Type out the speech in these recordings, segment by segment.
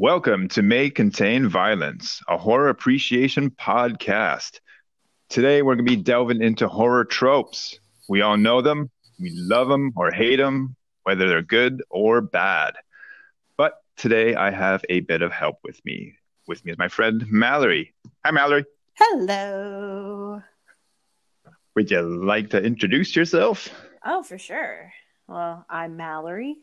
Welcome to May Contain Violence, a horror appreciation podcast. Today, we're going to be delving into horror tropes. We all know them, we love them or hate them, whether they're good or bad. But today, I have a bit of help with me. With me is my friend, Mallory. Hi, Mallory. Hello. Would you like to introduce yourself? Oh, for sure. Well, I'm Mallory.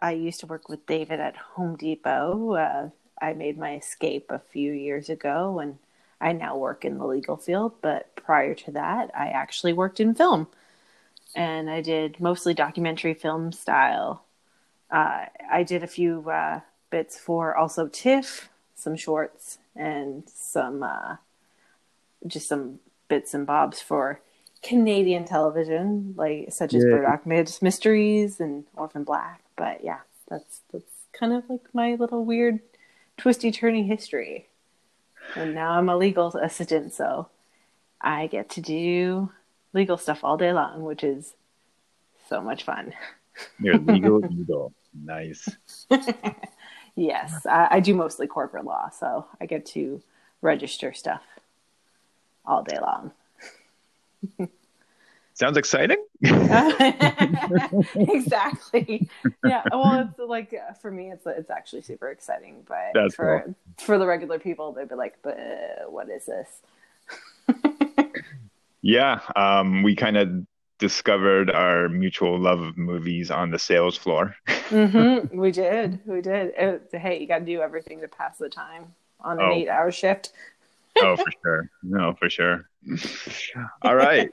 I used to work with David at Home Depot. I made my escape a few years ago, and I now work in the legal field. But prior to that, I actually worked in film, and I did mostly documentary film style. I did a few bits for also TIFF, some shorts, and some just some bits and bobs for Canadian television, like such as Murdoch Mysteries and Orphan Black. But yeah, that's kind of like my little weird twisty-turny history. And now I'm a legal assistant, so I get to do legal stuff all day long, which is so much fun. You're legal. Nice. Yes, I do mostly corporate law, so I get to register stuff all day long. Sounds exciting. Exactly. Yeah. Well, it's like for me, it's actually super exciting. But that's for the regular people, they'd be like, "What is this?" Yeah. We kind of discovered our mutual love of movies on the sales floor. Mm-hmm. We did. Hey, you got to do everything to pass the time on an 8-hour shift. Oh, for sure. No, for sure. All right.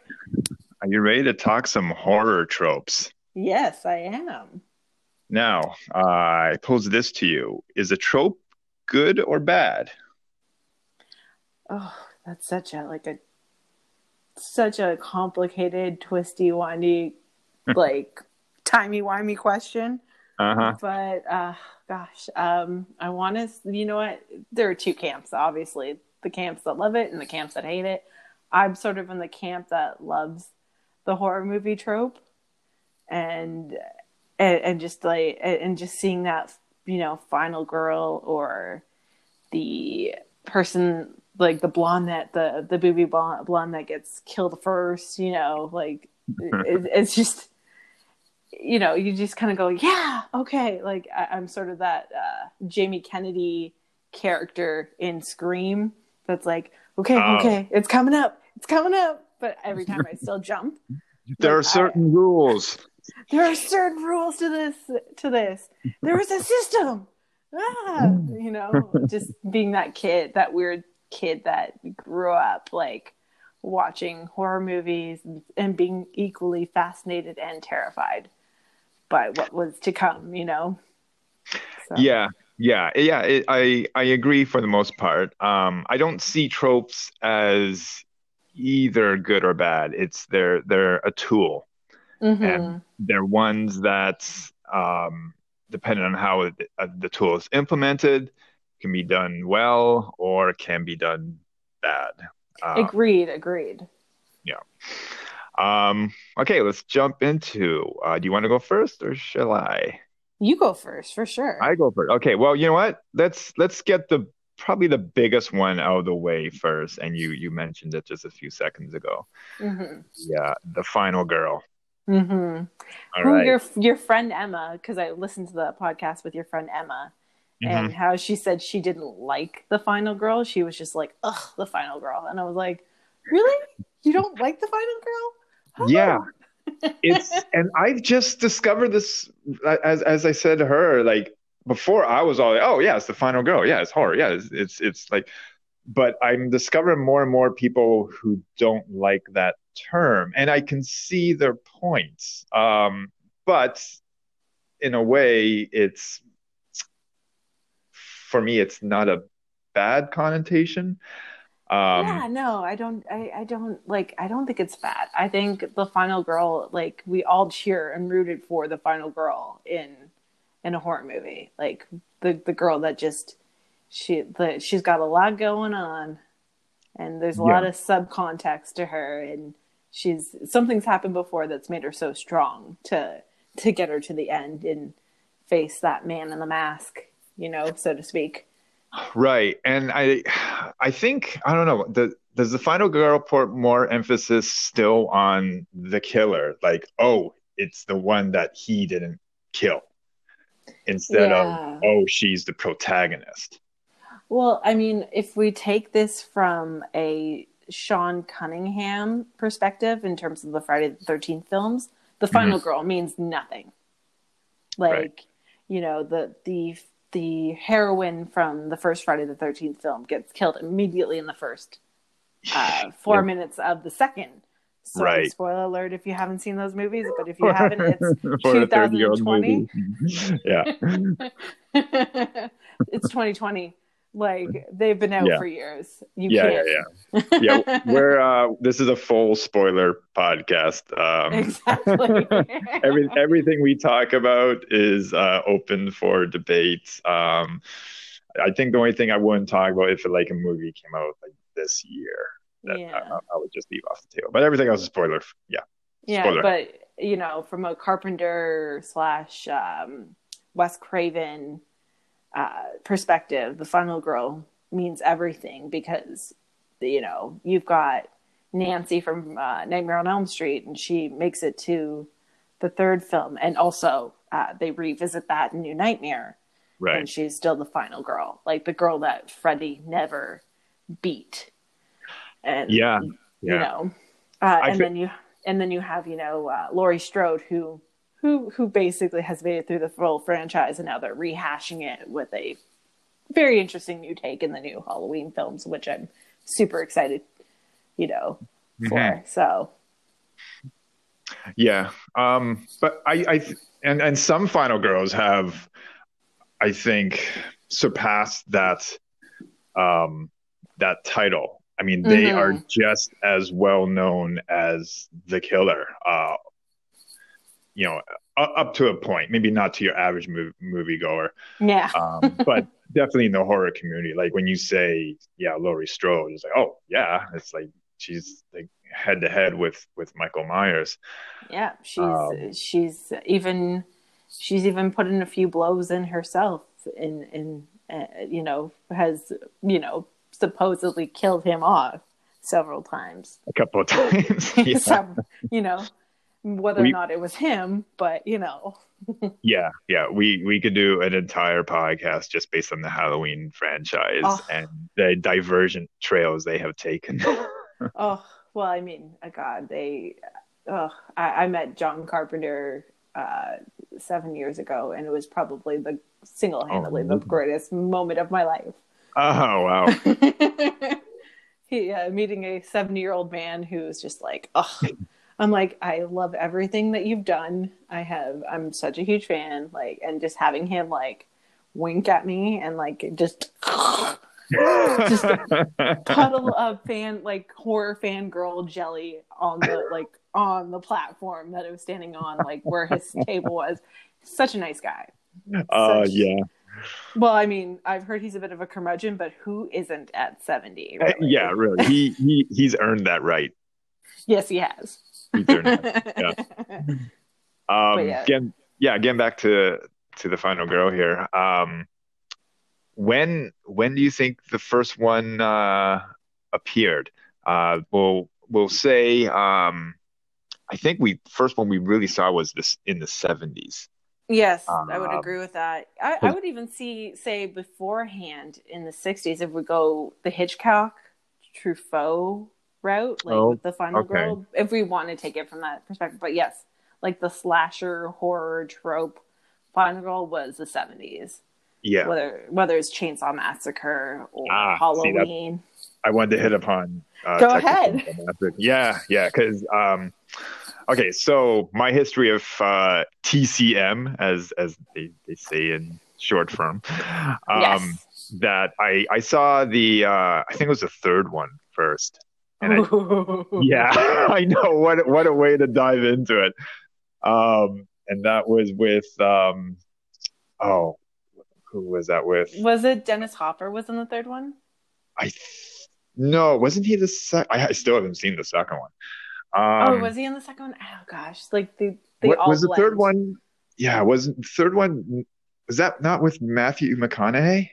Are you ready to talk some horror tropes? Yes, I am. Now, I pose this to you. Is a trope good or bad? Oh, that's such a complicated, twisty-windy, like, timey-wimey question. Uh-huh. But, I want to, you know what? There are two camps, obviously. The camps that love it and the camps that hate it. I'm sort of in the camp that loves the horror movie trope and just seeing that, you know, final girl or the person like the blonde that the booby blonde that gets killed first, you know, like it's just, you know, you just kind of go, yeah, okay. Like I'm sort of that Jamie Kennedy character in Scream that's like, okay, it's coming up. But every time I still jump. There are certain rules. There are certain rules to this. There is a system. You know, just being that kid, that weird kid that grew up like watching horror movies and being equally fascinated and terrified by what was to come. You know. So. Yeah. I agree for the most part. I don't see tropes as either good or bad. It's they're a tool. Mm-hmm. And they're ones that depending on how the tool is implemented can be done well or can be done bad. Agreed. Yeah. Okay, let's jump into do you want to go first or shall I? You go first for sure. I go first. Okay, well, you know what? Let's get probably the biggest one out of the way first, and you mentioned it just a few seconds ago. Mm-hmm. Yeah, the final girl. Mm-hmm. All right. Your friend Emma, because I listened to the podcast with your friend Emma, mm-hmm. and how she said she didn't like the final girl. She was just like, ugh, the final girl. And I was like, really? You don't like the final girl? How? Yeah. And I've just discovered this, as I said to her, like, before I was all like, oh yeah, it's the final girl. Yeah, it's horror. Yeah, it's like, but I'm discovering more and more people who don't like that term, and I can see their points. But in a way, it's for me, it's not a bad connotation. I don't think it's bad. I think the final girl, like, we all cheer and rooted for the final girl in a horror movie, like the girl that just she's got a lot going on, and there's a lot of subcontext to her, and something's happened before that's made her so strong to get her to the end and face that man in the mask you know, so to speak. Right. And I think, I don't know, does the final girl put more emphasis still on the killer? Like, oh, it's the one that he didn't kill instead of, oh, she's the protagonist. Well, I mean, if we take this from a Sean Cunningham perspective in terms of the Friday the 13th films, the final girl means nothing. Like, you know, the heroine from the first Friday the 13th film gets killed immediately in the first 4 minutes of the second. So spoiler alert if you haven't seen those movies, but if you haven't, it's 2020. It's 2020. Like, they've been out for years. You can't. We're this is a full spoiler podcast. Exactly. everything we talk about is open for debate. I think the only thing I wouldn't talk about if like a movie came out like this year that I would just leave off the table. But everything else is spoiler. Spoiler. But you know, from a Carpenter / Wes Craven perspective, the final girl means everything because, you know, you've got Nancy from Nightmare on Elm Street, and she makes it to the third film, and also they revisit that in New Nightmare, and she's still the final girl, like the girl that Freddy never beat. And you know, and then you have, you know, Laurie Strode, who basically has made it through the full franchise, and now they're rehashing it with a very interesting new take in the new Halloween films, which I'm super excited, you know, for. So. Yeah. But I and some final girls have, I think, surpassed that, that title. I mean, they are just as well known as the killer, you know, up to a point, maybe not to your average moviegoer. But definitely in the horror community, like when you say, Laurie Strode, it's like, oh yeah, it's like, she's like head to head with Michael Myers. Yeah. She's even put in a few blows in herself in you know, has, you know, supposedly killed him off several times. A couple of times. You know, whether or not it was him, but you know. We could do an entire podcast just based on the Halloween franchise and the divergent trails they have taken. I met John Carpenter 7 years ago, and it was probably the single-handedly the greatest moment of my life. Oh wow. Meeting a 70-year-old man who's just like, I'm like, I love everything that you've done. I'm such a huge fan. Like, and just having him like wink at me and like just a puddle of horror fangirl jelly on the platform that I was standing on, like where his table was. Such a nice guy. Well, I mean, I've heard he's a bit of a curmudgeon, but who isn't at 70? Really? Yeah, really. He's earned that right. Yes, he has. Again, back to the final girl here. When do you think the first one appeared? We'll say I think first one we really saw was this in the 70s. Yes, I would agree with that. I would even say beforehand in the 60s if we go the Hitchcock Truffaut route, with the final girl, if we want to take it from that perspective. But yes, like the slasher horror trope, final girl was the 70s. Yeah, whether it's Chainsaw Massacre or Halloween. I wanted to hit upon. Go ahead. Yeah, because so my history of TCM, as they say in short form, that I saw the I think it was the third one first. And I know what a way to dive into it. And that was with who was that with? Was it Dennis Hopper was in the third one? No, wasn't he the second? I still haven't seen the second one. Was he in the second one? Oh gosh, like the third one? Yeah, wasn't the third one? Was that not with Matthew McConaughey?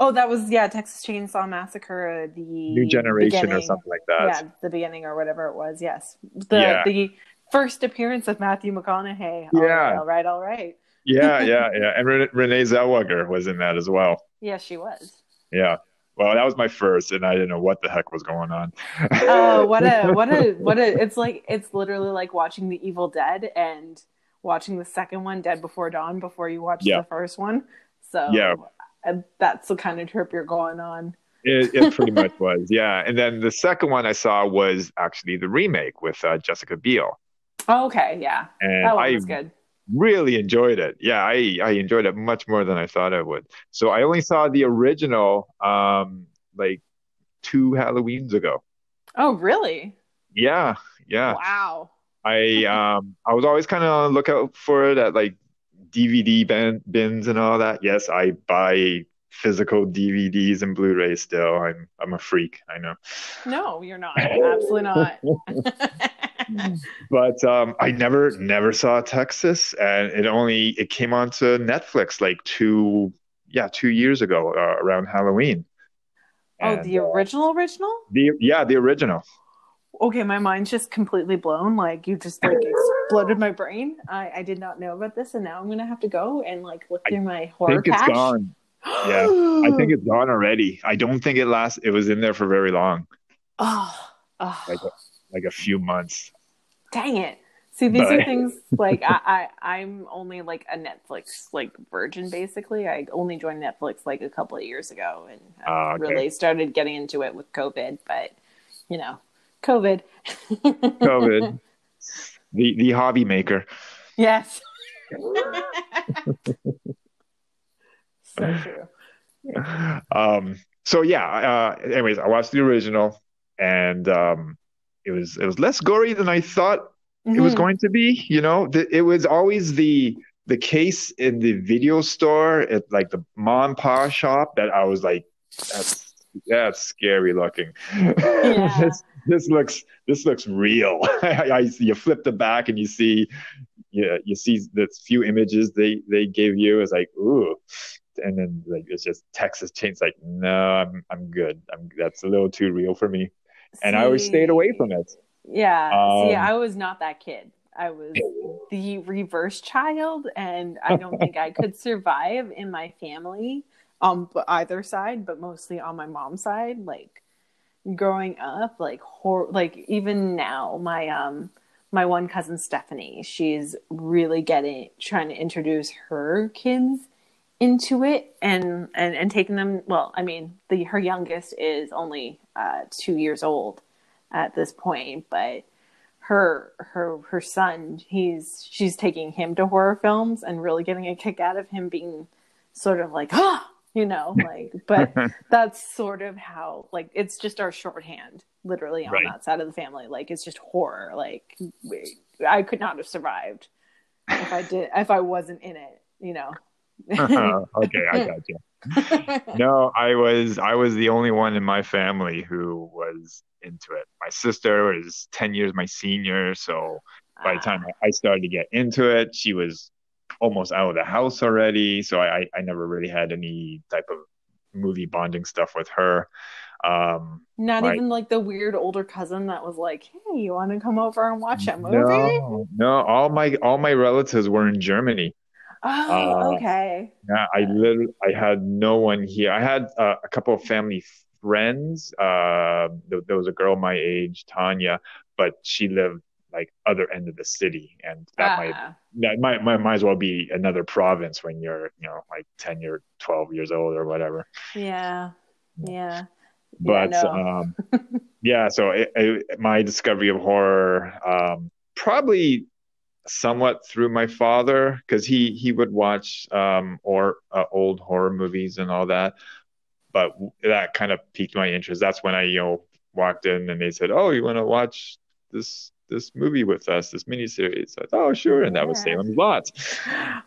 Oh, that was, yeah, Texas Chainsaw Massacre, the New Generation or something like that. Yeah, the beginning or whatever it was, yes. The first appearance of Matthew McConaughey. Yeah. All right. Yeah. And Renee Zellweger was in that as well. Yeah, she was. Yeah. Well, that was my first, and I didn't know what the heck was going on. Oh, what a! It's literally like watching The Evil Dead and watching the second one, Dead Before Dawn, before you watch the first one. So that's the kind of trip you're going on. It pretty much was, yeah. And then the second one I saw was actually the remake with Jessica Biel. Oh, okay, yeah, and that one was good. Really enjoyed it. Yeah, I enjoyed it much more than I thought I would. So I only saw the original like 2 Halloweens ago. Oh, really? Yeah. Wow. I was always kind of on the lookout for it at like DVD bins and all that. Yes, I buy physical DVDs and Blu-rays still. I'm a freak, I know. No, you're not. Absolutely not. But I never saw Texas, and it came onto Netflix like 2 years ago around Halloween. And, the original? The original. Okay, my mind's just completely blown. Like you just exploded my brain. I did not know about this, and now I'm gonna have to go and look through my horror patch. It's gone. Yeah, I think it's gone already. I don't think it lasts. It was in there for very long. Oh. Like a few months. Dang it. See, these are things like I'm only like a Netflix virgin basically. I only joined Netflix like a couple of years ago and really started getting into it with COVID, but COVID. COVID. The hobby maker. Yes. So true. Anyways, I watched the original and It was less gory than I thought it was going to be. It was always the case in the video store at like the mom and pa shop that I was like, that's scary looking. Yeah. this looks real. You flip the back and you see the few images they gave you. It's like ooh, and then it's just Texas Chainsaw. Like no, I'm good. That's a little too real for me. And I always stayed away from it. Yeah. I was not that kid. I was the reverse child, and I don't think I could survive in my family on either side, but mostly on my mom's side. Like growing up, even now, my one cousin Stephanie, she's really trying to introduce her kids into it and taking them. Well, I mean, her youngest is only 2 years old at this point, but her son, she's taking him to horror films and really getting a kick out of him being sort of like, but that's sort of how, it's just our shorthand literally on that side of the family. It's just horror. I could not have survived if I wasn't in it, Okay, I got you. No, I was the only one in my family who was into it. My sister was 10 years my senior, so by the time I started to get into it, she was almost out of the house already. So I never really had any type of movie bonding stuff with her. Even like the weird older cousin that was like, "Hey, you want to come over and watch a movie?" No, all my relatives were in Germany. Oh, okay. Yeah, I had no one here. I had a couple of family friends. There was a girl my age, Tanya, but she lived other end of the city, and that might as well be another province when you're 10 or 12 years old or whatever. Yeah. But so my discovery of horror probably somewhat through my father, because he would watch old horror movies and all that, but that kind of piqued my interest. That's when I walked in and they said, "Oh, you want to watch this movie with us? This miniseries?" I thought, "Oh, sure," and that was Salem's Lot.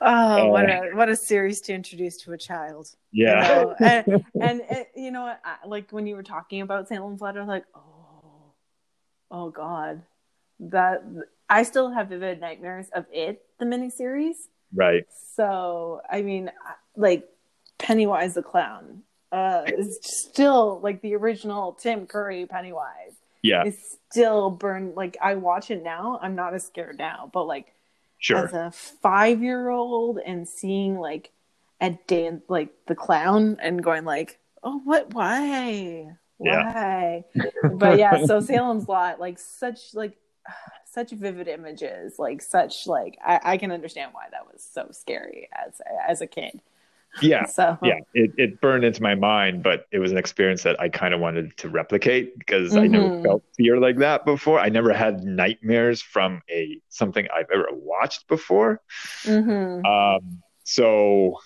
Oh, what a series to introduce to a child. Yeah, and you know what? When you were talking about Salem's Lot, I was like, oh God, that. I still have vivid nightmares of It, the miniseries. Right. So, I mean, like Pennywise the Clown is still like the original Tim Curry Pennywise. Yeah, it's still burned. Like, I watch it now, I'm not as scared now, but like, sure, as a 5-year-old and seeing like a dance, like the clown, and going like, oh, what, why? Yeah. But yeah, so Salem's Lot, such vivid images, I can understand why that was so scary as a kid. Yeah. So yeah, it burned into my mind, but it was an experience that I kind of wanted to replicate because I never felt fear like that before. I never had nightmares from something I've ever watched before. Mm-hmm. So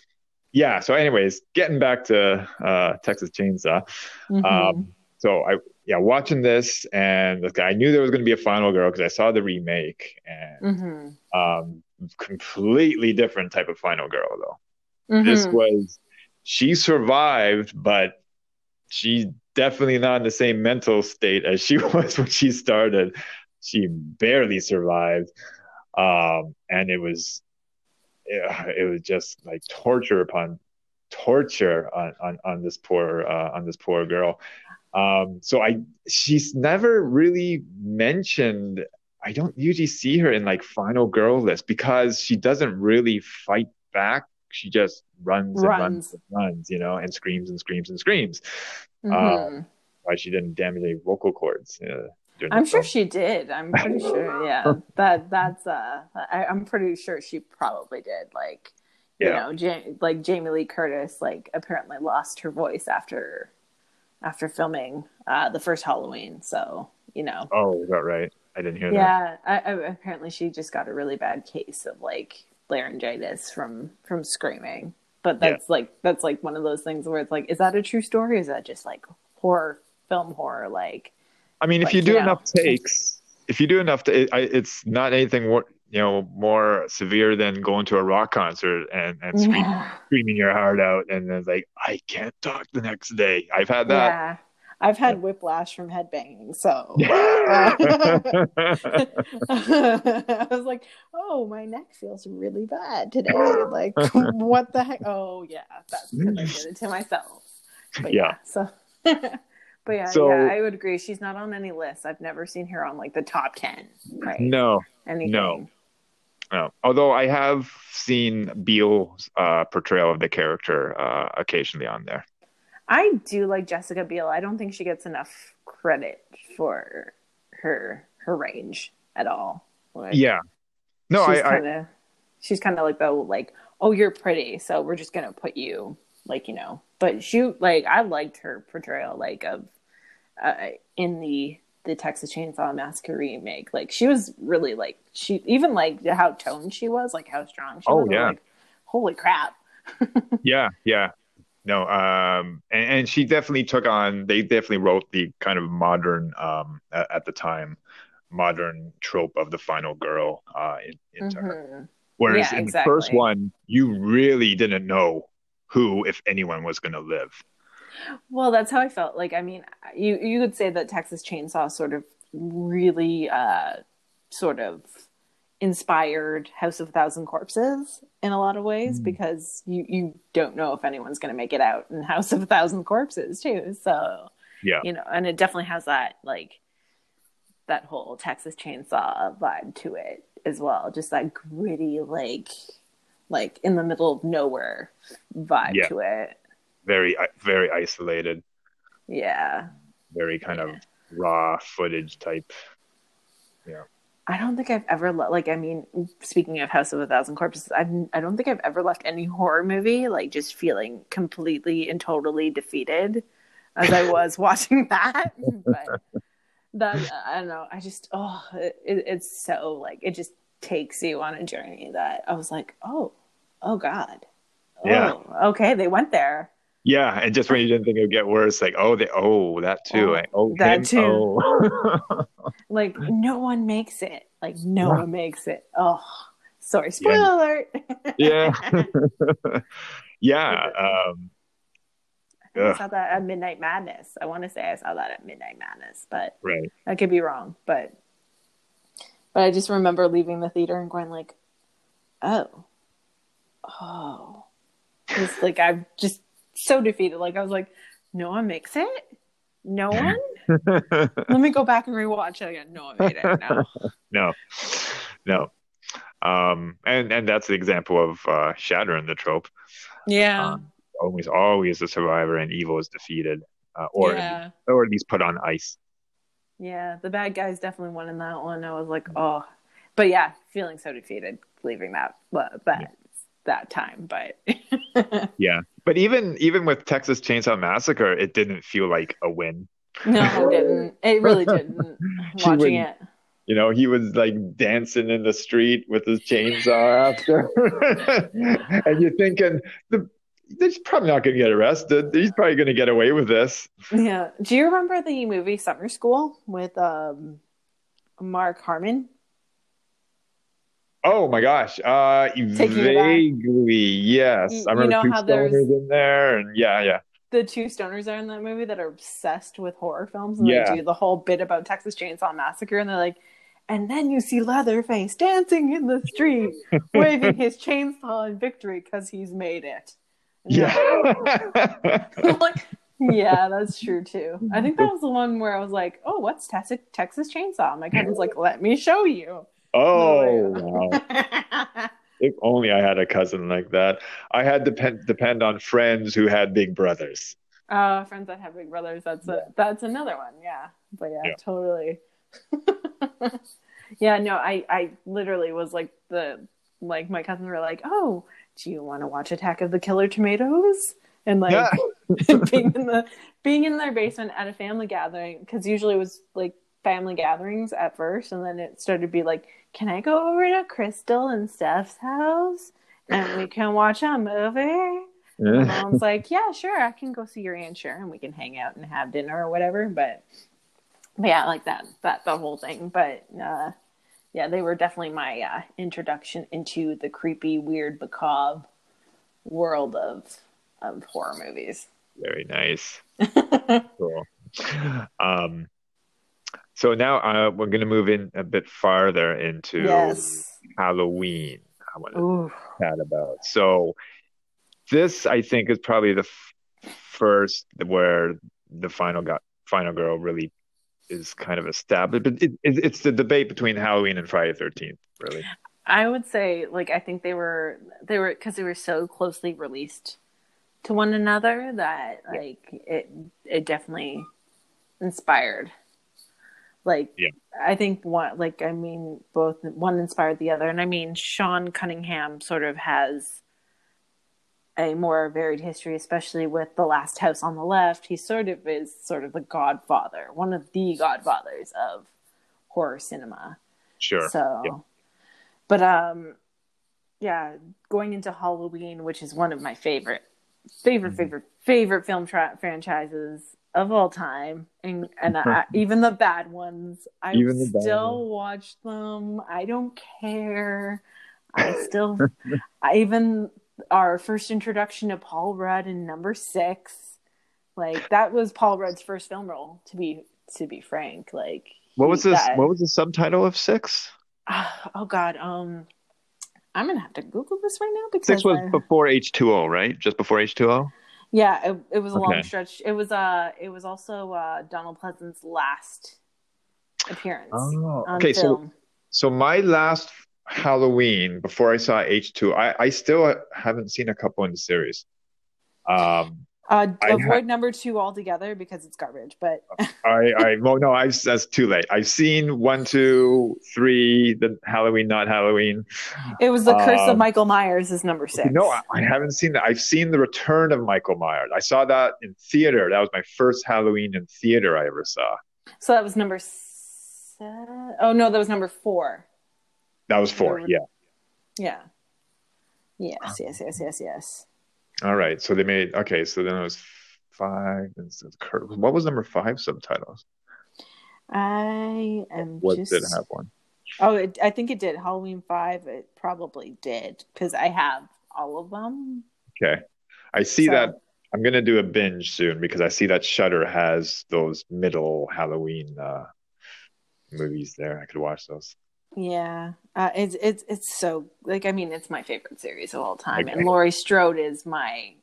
yeah. So anyways, getting back to Texas Chainsaw. Mm-hmm. So watching this, and I knew there was going to be a final girl because I saw the remake, and completely different type of final girl though. Mm-hmm. This was, she survived, but she's definitely not in the same mental state as she was when she started. She barely survived. And it was just like torture upon torture on this poor girl. She's never really mentioned. I don't usually see her in like final girl lists because she doesn't really fight back. She just runs, you know, and screams. Why she didn't damage any vocal cords. I'm sure she did. I'm pretty sure. Yeah. I'm pretty sure she probably did. Like, you know, Jamie Lee Curtis, like, apparently lost her voice after filming the first Halloween. So, you know. Oh, is that right? I didn't hear that. Yeah. Apparently she just got a really bad case of like laryngitis from screaming, but that's like one of those things where it's like, is that a true story, or is that just like horror? Like, I mean, it's not anything more severe than going to a rock concert and screaming your heart out, and then it's like, I can't talk the next day. I've had that. Yeah. I've had whiplash from headbanging, so I was like, "Oh, my neck feels really bad today." Like, what the heck? Oh, yeah, that's because I did it to myself. But I would agree. She's not on any list. I've never seen her on like the top 10. Right? No, anything. No. Although I have seen Biel's portrayal of the character occasionally on there. I do like Jessica Biel. I don't think she gets enough credit for her range at all. Like, yeah. No, she's kind of like the, like, oh, you're pretty, so we're just going to put you, like, you know. But she, like, I liked her portrayal, like, of in the Texas Chainsaw Massacre remake. Like, she was really, like, she, even, like, how toned she was, like, how strong she was. Oh, yeah. Like, holy crap. Yeah. No, and she definitely took on. They definitely wrote the kind of modern, at the time, modern trope of the final girl into her. Whereas in the first one, you really didn't know who, if anyone, was going to live. Well, that's how I felt. Like, I mean, you could say that Texas Chainsaw sort of really, sort of inspired House of a Thousand Corpses in a lot of ways, because you don't know if anyone's going to make it out in House of a Thousand Corpses too. So, yeah, you know, and it definitely has that, like, that whole Texas Chainsaw vibe to it as well. Just that gritty, like in the middle of nowhere vibe to it. Very, very isolated. Yeah. Very kind of raw footage type. Yeah. I don't think I've ever speaking of House of a Thousand Corpses, I don't think I've ever left any horror movie like just feeling completely and totally defeated as I was watching that. But that, I don't know, I just it's so, like, it just takes you on a journey that I was like, oh God, okay, they went there. Yeah, and just when you didn't think it would get worse, like, that too. Like, no one makes it. Like, no one makes it. Oh, sorry. Spoiler alert. Yeah. Yeah. I saw that at Midnight Madness. I want to say I saw that at Midnight Madness, but I could be wrong. But I just remember leaving the theater and going like, oh. It's like, I'm just so defeated. Like, I was like, no one makes it? No one? Let me go back and rewatch it again. No one made it. No. And that's the example of shattering the trope. Yeah. Always the survivor and evil is defeated, or at least put on ice. Yeah, the bad guys definitely won in that one. I was like, oh, but yeah, feeling so defeated leaving that time. But yeah, but even with Texas Chainsaw Massacre, it didn't feel like a win. No, it didn't. It really didn't. Watching it. You know, he was like dancing in the street with his chainsaw after, and you're thinking they're probably not going to get arrested. He's probably going to get away with this. Yeah. Do you remember the movie Summer School with Mark Harmon? Oh my gosh! Vaguely, yes. I remember two stoners in there, and yeah. The two stoners are in that movie that are obsessed with horror films, and they do the whole bit about Texas Chainsaw Massacre, and they're like, and then you see Leatherface dancing in the street, waving his chainsaw in victory because he's made it. And like, yeah, that's true too. I think that was the one where I was like, oh, what's Texas Chainsaw? My cousin's like, let me show you. Oh, wow. If only I had a cousin like that. I had to depend on friends who had big brothers. Oh, friends that have big brothers. That's another one. Yeah. But yeah. Totally. Yeah, no, I literally was like my cousins were like, oh, do you want to watch Attack of the Killer Tomatoes? And like being in their basement at a family gathering, because usually it was like family gatherings at first, and then it started to be like, can I go over to Crystal and Steph's house and we can watch a movie? And Mom's like, yeah, sure, I can go see your Aunt Sharon and we can hang out and have dinner or whatever. But yeah, like that the whole thing. But yeah, they were definitely my introduction into the creepy, weird, macabre world of horror movies. Very nice. Cool. So now we're going to move in a bit farther into Halloween. I want to chat about. So this, I think, is probably the first where the final girl really is kind of established. But it's the debate between Halloween and Friday the 13th, really. I would say, like, I think they were because they were so closely released to one another that like it definitely inspired. Like, I think one inspired the other. And I mean, Sean Cunningham sort of has a more varied history, especially with The Last House on the Left. He is sort of the godfather, one of the godfathers of horror cinema. Sure. So, but going into Halloween, which is one of my favorite film franchises of all time, and even the bad ones, I still watch them. I don't care. Even our first introduction to Paul Rudd in Number 6, like that was Paul Rudd's first film role. To be frank, like what was the subtitle of 6? Oh God, I'm gonna have to Google this right now because 6 was before H2O, right? Just before H2O. Yeah, it was a long stretch. It was also Donald Pleasant's last appearance. Oh, okay. Film. So my last Halloween before I saw H2, I still haven't seen a couple in the series. Avoid number 2 altogether because it's garbage. But that's too late. I've seen 1, 2, 3, the Halloween, not Halloween. It was the Curse of Michael Myers is number 6. No, I haven't seen that. I've seen the Return of Michael Myers. I saw that in theater. That was my first Halloween in theater I ever saw. So that was number 7. Oh no, that was number 4. That was 4. Yeah. Yes. All right, so they made so then it was 5. And what was number 5 subtitles? Did have one? Oh, I think it did. Halloween 5. It probably did because I have all of them. Okay, I see that. I'm gonna do a binge soon because I see that Shudder has those middle Halloween movies there. I could watch those. Yeah. It's so, like, I mean, it's my favorite series of all time. Okay. And Laurie Strode is my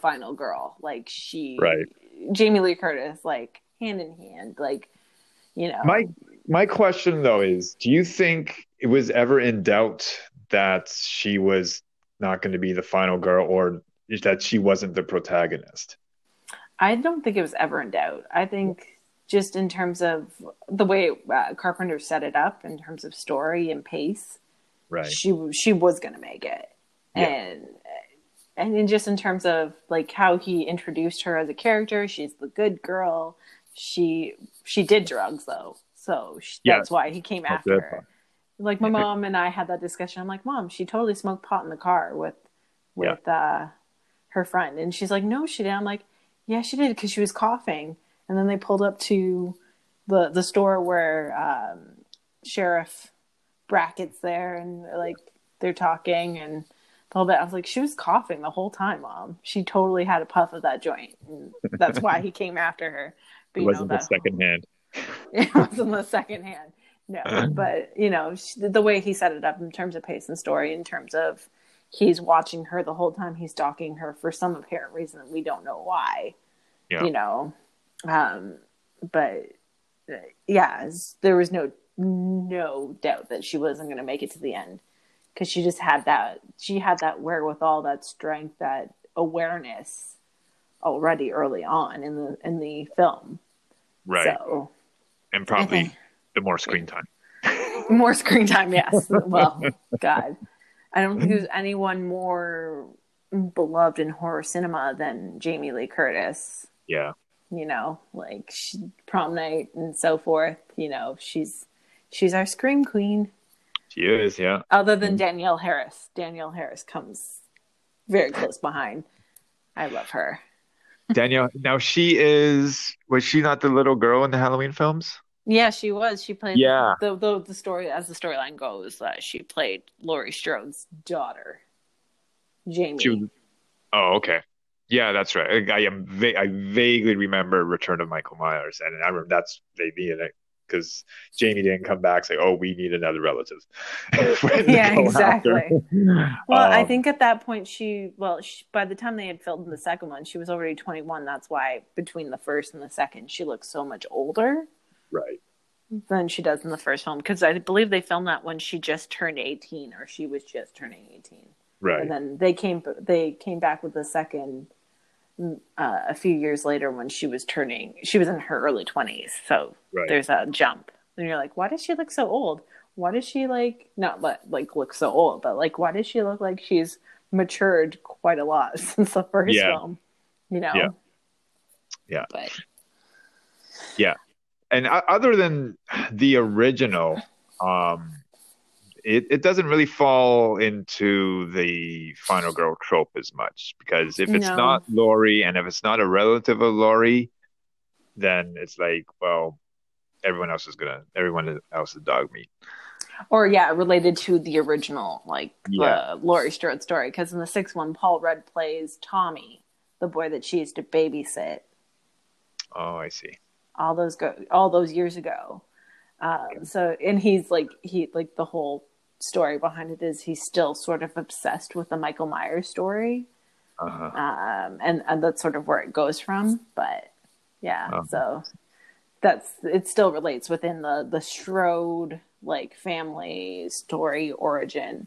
final girl. Like, she, right. Jamie Lee Curtis, like, hand in hand, like, you know. My question though is, do you think it was ever in doubt that she was not going to be the final girl, or that she wasn't the protagonist? I don't think it was ever in doubt. I think just in terms of the way Carpenter set it up, in terms of story and pace, right? She was going to make it, yeah. and just in terms of like how he introduced her as a character, she's the good girl. She did drugs though, so that's why he came after her. Like, my mom and I had that discussion. I'm like, Mom, she totally smoked pot in the car with her friend, and she's like, no, she didn't. I'm like, yeah, she did, because she was coughing. And then they pulled up to the store where Sheriff Brackett's there, and like they're talking and the whole bit. I was like, she was coughing the whole time, Mom. She totally had a puff of that joint. And that's why he came after her. But, it wasn't the second hand. No, but you know, the way he set it up in terms of pace and story, in terms of he's watching her the whole time, he's stalking her for some apparent reason that we don't know why. Yeah. You know. But yeah, there was no doubt that she wasn't going to make it to the end, because she just had that. She had that wherewithal, that strength, that awareness already early on in the film. Right. So, and probably the more screen time. More screen time. Yes. Well, God, I don't think there's anyone more beloved in horror cinema than Jamie Lee Curtis. Yeah. You know, like prom night and so forth, you know, she's our Scream queen. She is, yeah. Other than Danielle Harris. Danielle Harris comes very close behind. I love her. Danielle, now was she not the little girl in the Halloween films? Yeah, she was. She played, the story, as the storyline goes, she played Laurie Strode's daughter, Jamie. Oh, okay. Yeah, that's right. I vaguely remember Return of Michael Myers, and I remember that's they needed it because Jamie didn't come back. Say, oh, we need another relative. Yeah, exactly. Well, I think at that point she by the time they had filmed the second one, she was already 21. That's why between the first and the second, she looks so much older, right, than she does in the first film. Because I believe they filmed that when she just turned 18, or she was just turning 18. Right. And then they came back with the second a few years later when she was in her early 20s. So there's a jump. And you're like, why does she look so old? Why does she look so old, but like, why does she look like she's matured quite a lot since the first film, you know? Yeah. Yeah. But. Yeah. And other than the original, It doesn't really fall into the final girl trope as much, because if it's not Laurie, and if it's not a relative of Laurie, then it's like, well, everyone else is dog meat. Or related to the original, like the Laurie Strode story, because in the sixth one, Paul Rudd plays Tommy, the boy that she used to babysit. Oh, I see. All those years ago. So, and he's like, the whole story behind it is he's still sort of obsessed with the Michael Myers story. Uh-huh. And that's sort of where it goes from, but so it still relates within the Strode like family story origin,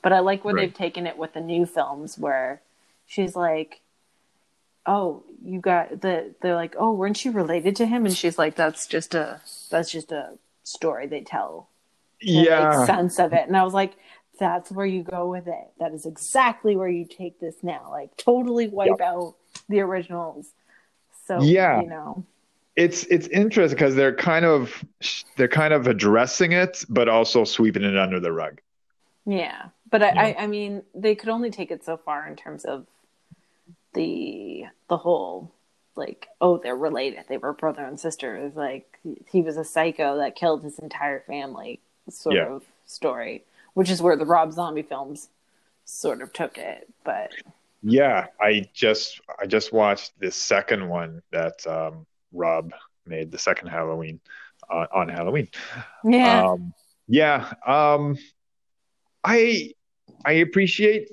but I like where they've taken it with the new films where she's like, oh, you got they're like, oh, weren't you related to him? And she's like, that's just a story they tell. Yeah. Make sense of it. And I was like, that's where you go with it. That is exactly where you take this now. Like, totally wipe out the originals. So, you know, it's interesting because they're kind of addressing it, but also sweeping it under the rug. Yeah. But I mean, they could only take it so far in terms of the whole, like, oh, they're related. They were brother and sister. It was like, he was a psycho that killed his entire family sort of story, which is where the Rob Zombie films sort of took it. But yeah, I just watched this second one that Rob made, the second Halloween on Halloween. Yeah. Yeah. I appreciate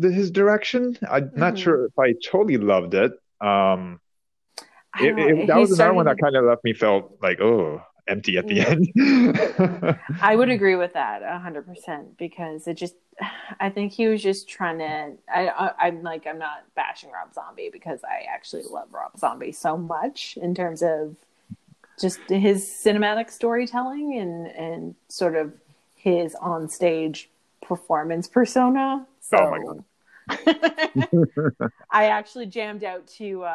his direction. I'm not sure if I totally loved it. That was another one that kind of left me felt like, oh, empty at the end. I would agree with that 100% because it just, I think he was just trying to, I'm not bashing Rob Zombie because I actually love Rob Zombie so much in terms of just his cinematic storytelling and sort of his onstage performance persona. So. Oh my God. I actually jammed out to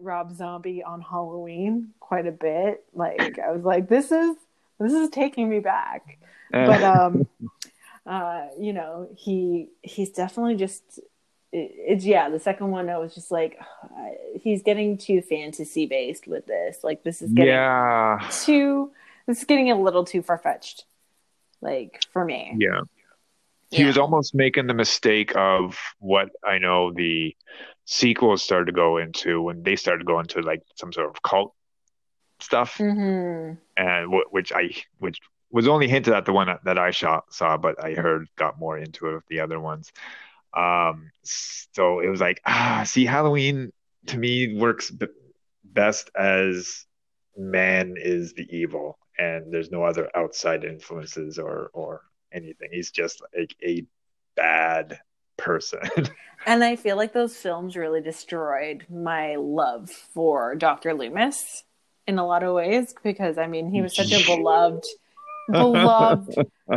Rob Zombie on Halloween quite a bit. Like I was like, this is taking me back. But you know, he's definitely just it's yeah. The second one, I was just like, he's getting too fantasy based with this. Like this is getting This is getting a little too far fetched. Like for me, yeah. He was almost making the mistake of what I know the sequels started to go into when they started going to like some sort of cult stuff, and which was only hinted at the one that I saw, but I heard got more into it with the other ones. So it was like, see, Halloween to me works best as man is the evil, and there's no other outside influences or anything. He's just like a bad person. And I feel like those films really destroyed my love for Dr. Loomis in a lot of ways because I mean he was such a beloved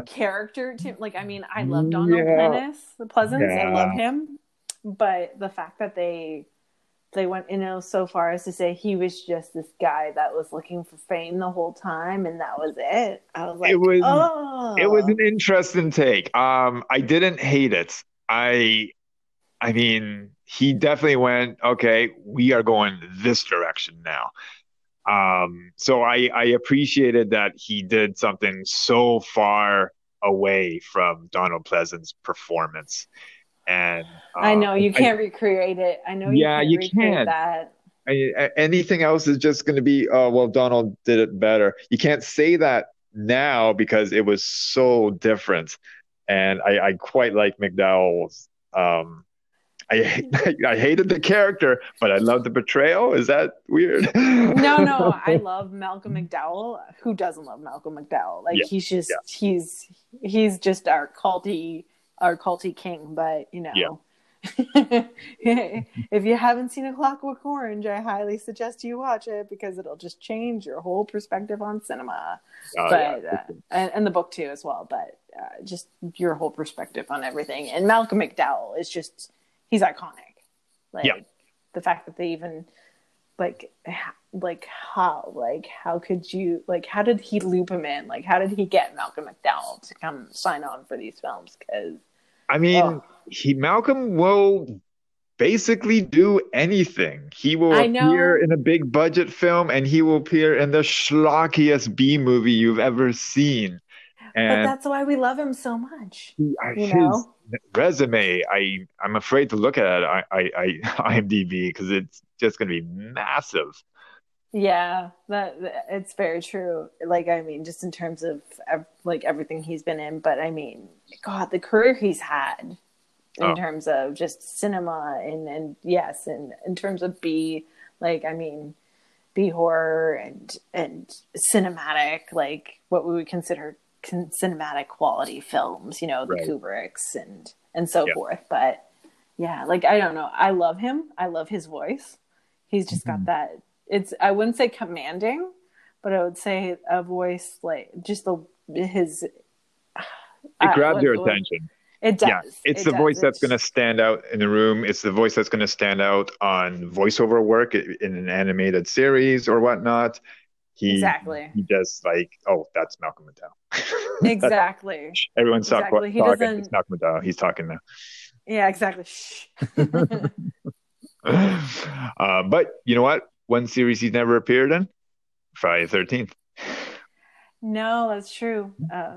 character to like I mean I love Donald Pleasance. I love him, but the fact that they went so far as to say he was just this guy that was looking for fame the whole time and that was it. I was like, it was an interesting take. I didn't hate it. I mean, he definitely went, okay, we are going this direction now. So I appreciated that he did something so far away from Donald Pleasance's performance. And I know you can't recreate it. I know you can't recreate that. Anything else is just going to be, oh, well, Donald did it better. You can't say that now because it was so different. And I quite like McDowell's. I hated the character, but I loved the portrayal. Is that weird? No. I love Malcolm McDowell. Who doesn't love Malcolm McDowell? Like he's just he's just our culty king, but you know, if you haven't seen A Clockwork Orange, I highly suggest you watch it because it'll just change your whole perspective on cinema. And the book too, as well. But just your whole perspective on everything. And Malcolm McDowell is just—he's iconic. Like the fact that they even how could you how did he loop him in? How did he get Malcolm McDowell to come sign on for these films? Because. I mean, Malcolm will basically do anything. He will appear in a big budget film, and he will appear in the schlockiest B movie you've ever seen. And but that's why we love him so much. His resume, I'm afraid to look at it. IMDb because it's just going to be massive. Yeah, that it's very true. Like, I mean, just in terms of everything he's been in, but I mean, God, the career he's had in terms of just cinema and in terms of B horror and cinematic, like what we would consider cinematic quality films, the Kubricks and so forth. But yeah, I don't know. I love him. I love his voice. He's just got that. I wouldn't say commanding, but I would say a voice it grabs your attention. It does. Yeah. It's the voice that's going to stand out in the room. It's the voice that's going to stand out on voiceover work in an animated series or whatnot. He just that's Malcolm McDowell. Exactly. Everyone stopped talking. It's Malcolm McDowell. He's talking now. Yeah, exactly. But you know what? One series he's never appeared in? Friday the 13th. No, that's true.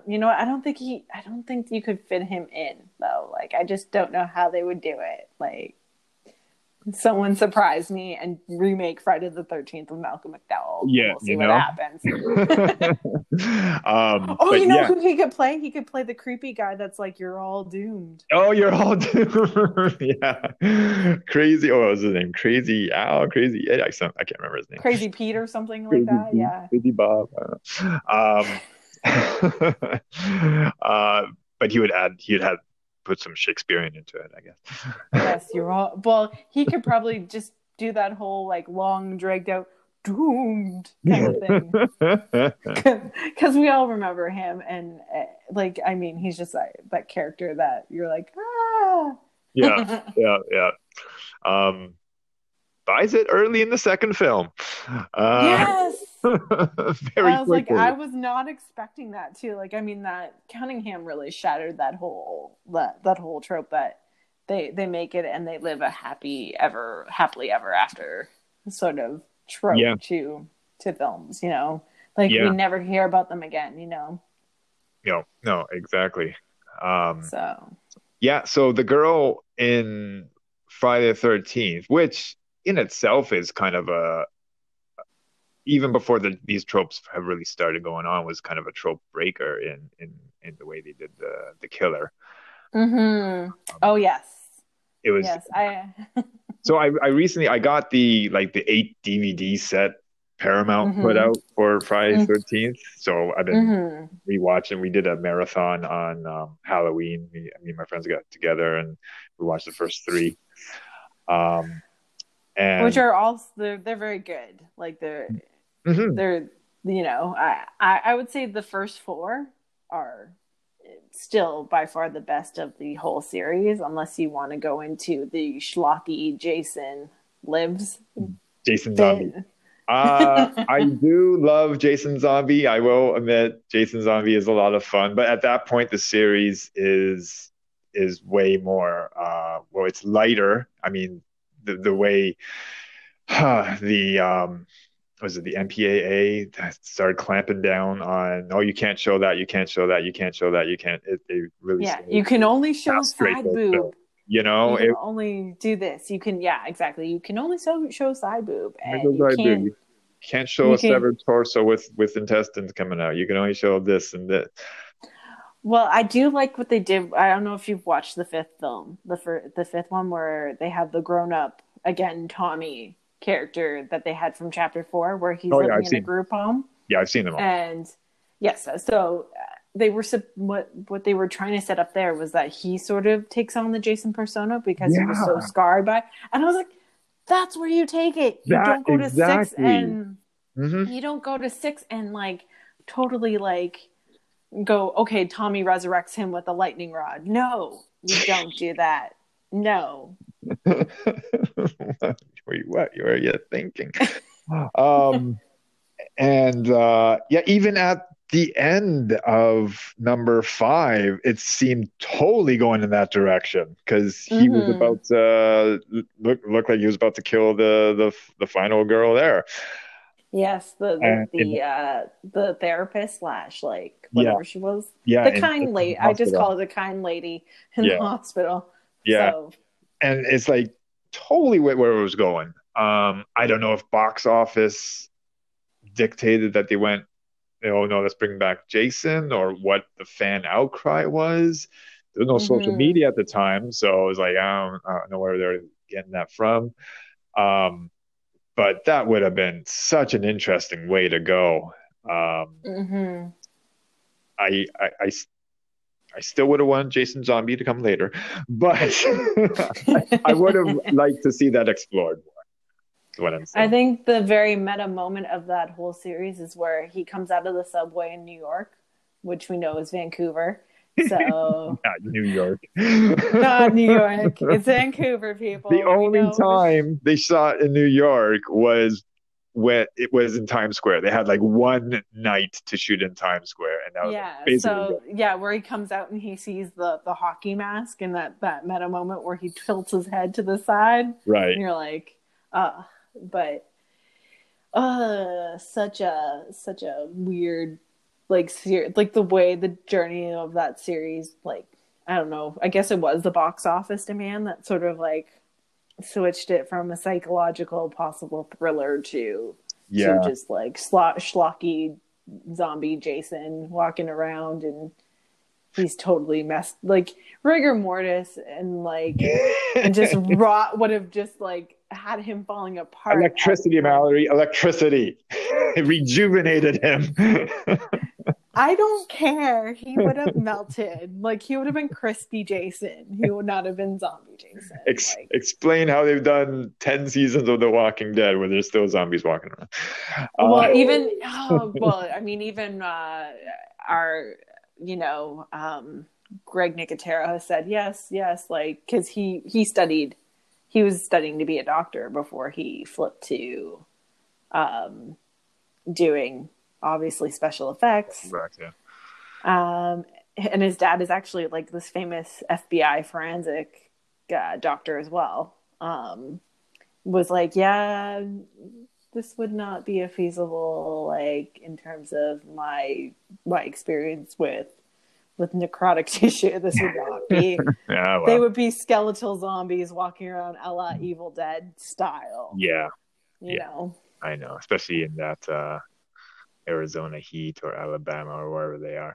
You know what? I don't think you could fit him in though. I just don't know how they would do it. someone surprise me and remake Friday the 13th with Malcolm McDowell. Yeah, we'll see what happens. Oh, you know who he could play? He could play the creepy guy that's like, "You're all doomed." Oh, you're all doomed. Yeah, crazy. Oh, what was his name? Crazy Al, Crazy Ed. I can't remember his name. Crazy Pete or something like that. Yeah. Crazy Bob. But he would have put some Shakespearean into it, I guess. Yes, you're all... Well, he could probably just do that whole, like, long, dragged-out, doomed kind of thing. Because we all remember him, and, like, I mean, he's just like, that character that you're like, ah! Yeah. Buys it early in the second film. Yes! I was not expecting that too. Like, I mean, that Cunningham really shattered that whole trope that they make it and they live a happily ever after sort of trope to films, you know? Like, we never hear about them again, you know? No, exactly. So the girl in Friday the 13th, which in itself is kind of a, even before these tropes have really started going on, was kind of a trope breaker in the way they did the killer. Mm-hmm. Oh yes. It was. Yes, so I recently got the 8 DVD set Paramount put out for Friday the 13th. So I've been rewatching. We did a marathon on Halloween. Me and my friends got together and we watched the first 3. Which are also they're very good. Like they're you know, I would say the first 4 are still by far the best of the whole series, unless you want to go into the schlocky Jason Zombie. I do love Jason Zombie. I will admit Jason Zombie is a lot of fun, but at that point the series is way more it's lighter. I mean, the way the MPAA started clamping down on, oh, you can't show that. You can't. It really. Yeah, you can only show side boob. Film, you know, you can only do this. You can, yeah, exactly. You can only show side boob, and you can't show severed torso with intestines coming out. You can only show this and that. Well, I do like what they did. I don't know if you've watched the 5th film, the 5th one where they have the grown-up, again, Tommy character that they had from Chapter 4 where he's living in a group home. Yeah, I've seen them all. And, yes, so they were what they were trying to set up there was that he sort of takes on the Jason persona because he was so scarred by it. And I was like, that's where you take it. You don't go to 6 and, like, totally, like... go, okay, Tommy resurrects him with a lightning rod. No, you don't do that. No. What were you thinking? Even at the end of number 5, it seemed totally going in that direction because he was about to look like he was about to kill the final girl there. Yes, the therapist / like whatever she was, the kind lady. I just call it the kind lady in the hospital. Yeah, so. And it's like totally where it was going. I don't know if box office dictated that they went, oh no, let's bring back Jason, or what the fan outcry was. There was no social media at the time, so it was like I don't know where they're getting that from. But that would have been such an interesting way to go. I still would have wanted Jason Zombie to come later, but I would have liked to see that explored more. Is what I'm saying. I think the very meta moment of that whole series is where he comes out of the subway in New York, which we know is Vancouver. So not New York. Not New York. It's Vancouver, people. The only time they shot in New York was when it was in Times Square. They had like one night to shoot in Times Square, and that was where he comes out and he sees the hockey mask and that meta moment where he tilts his head to the side. Right. And you're like, such a weird like the way the journey of that series, like, I don't know, I guess it was the box office demand that sort of like switched it from a psychological possible thriller to just like schlocky zombie Jason walking around, and he's totally messed, like rigor mortis and like and just rot would have just like had him falling apart. Electricity, Mallory, electricity. It rejuvenated him. I don't care. He would have melted. Like, he would have been crispy Jason. He would not have been zombie Jason. Explain how they've done 10 seasons of The Walking Dead where there's still zombies walking around. Our, Greg Nicotero said yes. Like, because he was studying to be a doctor before he flipped to doing obviously special effects. Exactly. And his dad is actually like this famous FBI forensic doctor as well. Was like, yeah, this would not be a feasible, like, in terms of my experience with necrotic tissue. This would not be. Yeah, well. They would be skeletal zombies walking around a la Evil Dead style. Yeah. You know. I know, especially in that Arizona heat or Alabama or wherever they are.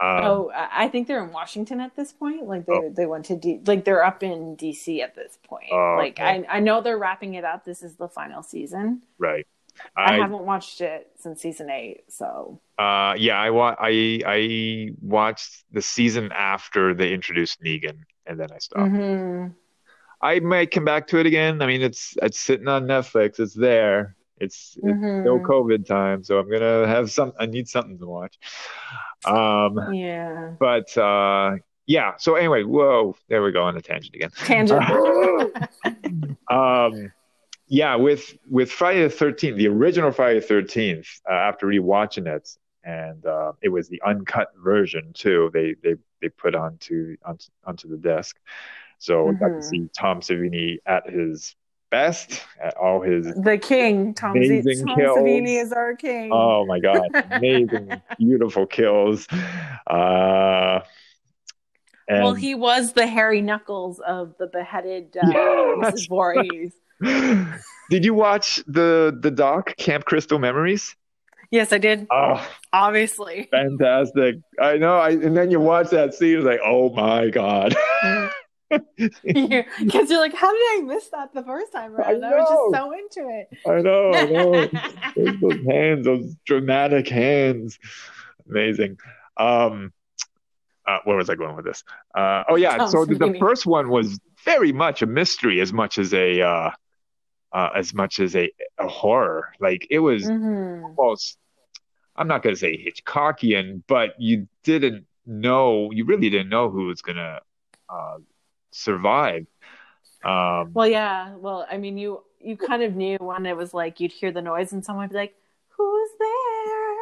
I think they're in Washington at this point. Like they went to they're up in DC at this point. Oh, like okay. I know they're wrapping it up. This is the final season. Right. I haven't watched it since season 8. So. I watched the season after they introduced Negan, and then I stopped. Mm-hmm. I might come back to it again. I mean, it's sitting on Netflix. It's there. It's no COVID time, so I'm gonna I need something to watch. So anyway, whoa, there we go on a tangent again. With Friday the 13th, the original Friday the 13th, after rewatching it, and it was the uncut version too. They put onto the disc, so we got to see Tom Savini at his best at all his Tom Savini is our king. Oh my god, amazing, beautiful kills. Well, he was the hairy knuckles of the beheaded Mrs. Voorhees. Did you watch the doc Camp Crystal Memories? Yes, I did. Oh, obviously, fantastic. I know. And then you watch that scene, it's like, oh my god. Because you're like, how did I miss that the first time around? I was just so into it. I know. Those dramatic hands. Amazing. Where was I going with this? So the first one was very much a mystery as much as a horror. Like, it was almost, I'm not going to say Hitchcockian, but you really didn't know who was going to survive. You kind of knew when it was like you'd hear the noise and someone would be like, who's there?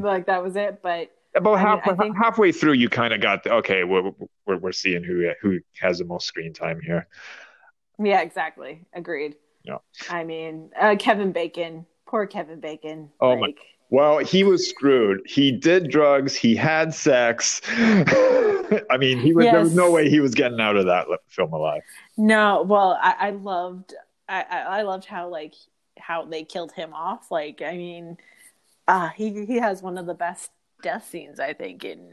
Like, that was it. But about halfway through you kind of got we're seeing who has the most screen time here. Yeah, exactly, agreed. Yeah, I mean, poor Kevin Bacon. Well, he was screwed. He did drugs, he had sex. I mean, there was no way he was getting out of that film alive. No, well, I loved how they killed him off. Like, I mean, he has one of the best death scenes, I think, in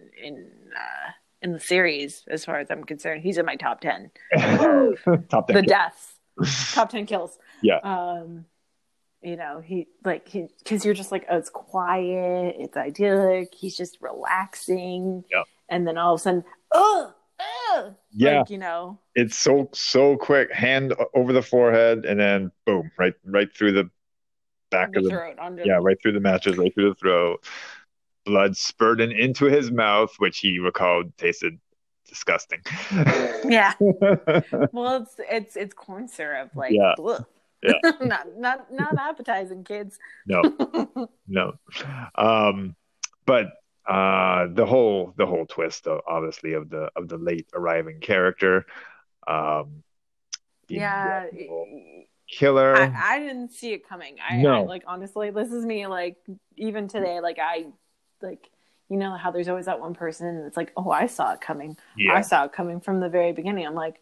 the series, as far as I'm concerned. He's in my top 10. Deaths. Top 10 kills. Yeah. Because you're just like, oh, it's quiet, it's idyllic, he's just relaxing. Yeah. And then all of a sudden, it's so quick. Hand over the forehead, and then boom, right through the back of the throat. Right through the mattress, right through the throat. Blood spurting into his mouth, which he recalled tasted disgusting. Yeah. Well, it's corn syrup, like. Yeah. Yeah. not appetizing, kids. No. But. The whole twist, obviously, of the late arriving character, killer. I didn't see it coming. Honestly, this is me. Like, even today, how there's always that one person that's like, oh, I saw it coming. Yeah. I saw it coming from the very beginning. I'm like,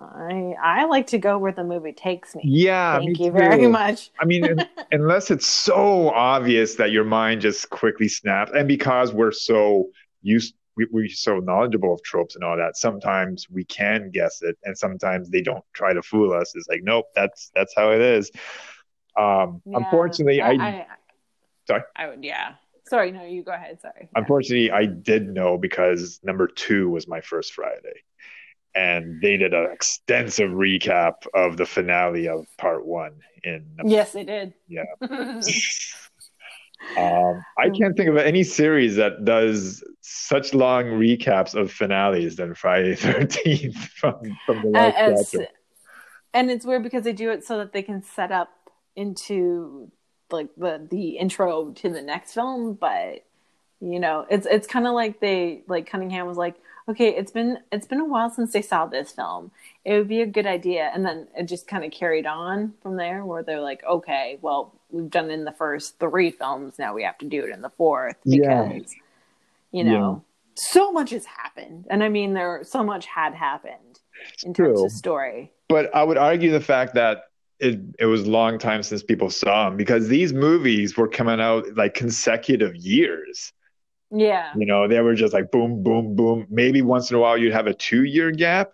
I like to go where the movie takes me. Yeah. Thank you very much. I mean, unless it's so obvious that your mind just quickly snaps. And because we're so used, we're so knowledgeable of tropes and all that, sometimes we can guess it. And sometimes they don't try to fool us. It's like, nope, that's how it is. Yeah. Unfortunately, sorry. I would, yeah. Sorry. No, you go ahead. Sorry. Unfortunately, I did know because number 2 was my first Friday. And they did an extensive recap of the finale of part 1. Yes, they did. Yeah. I can't think of any series that does such long recaps of finales than Friday the 13th from the last chapter. And it's weird because they do it so that they can set up into like the intro to the next film. But, you know, it's kind of like Cunningham was like, okay, it's been a while since they saw this film. It would be a good idea. And then it just kind of carried on from there where they're like, okay, well, we've done it in the first 3 films. Now we have to do it in the 4th because, you know, so much has happened. And I mean, so much had happened in terms of story. But I would argue the fact that it was a long time since people saw them because these movies were coming out like consecutive years. Yeah. You know, they were just like boom, boom, boom. Maybe once in a while you'd have a 2-year gap,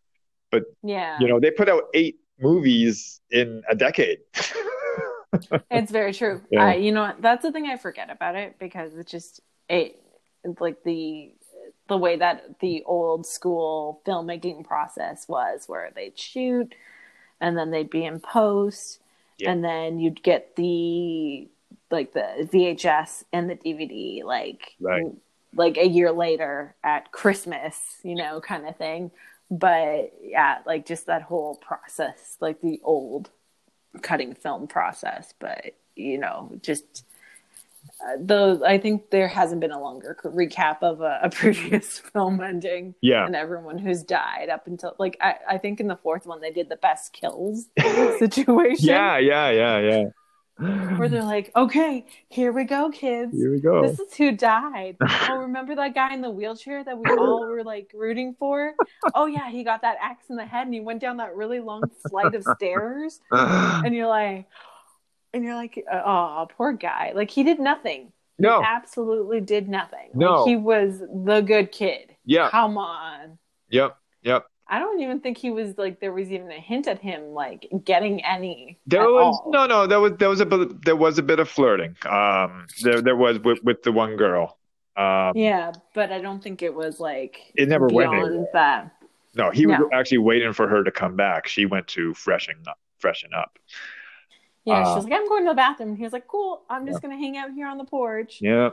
but you know, they put out 8 movies in a decade. It's very true. Yeah. You know, that's the thing I forget about it because it's just it's like the way that the old school filmmaking process was where they'd shoot and then they'd be in post and then you'd get the VHS and the DVD like a year later at Christmas, you know, kind of thing. But yeah, like just that whole process, like the old cutting film process. But, you know, just I think there hasn't been a longer recap of a previous film ending and everyone who's died up until like, I think in the 4th one, they did the best kills situation. Yeah. Where they're like, okay, here we go, kids. Here we go. This is who died. Oh, remember that guy in the wheelchair that we all were like rooting for? Oh yeah, he got that axe in the head and he went down that really long flight of stairs. And you're like, oh, poor guy. Like he did nothing. No, he absolutely did nothing. No, like, he was the good kid. Yeah, come on. Yep. I don't even think he was like there was even a hint at him like getting any. There was a bit of flirting. There was with the one girl. Yeah, but I don't think it was like it never went anywhere. That. No, he was actually waiting for her to come back. She went to freshen up. Yeah, she was like, I'm going to the bathroom. And he was like, cool, I'm just gonna hang out here on the porch. Yeah.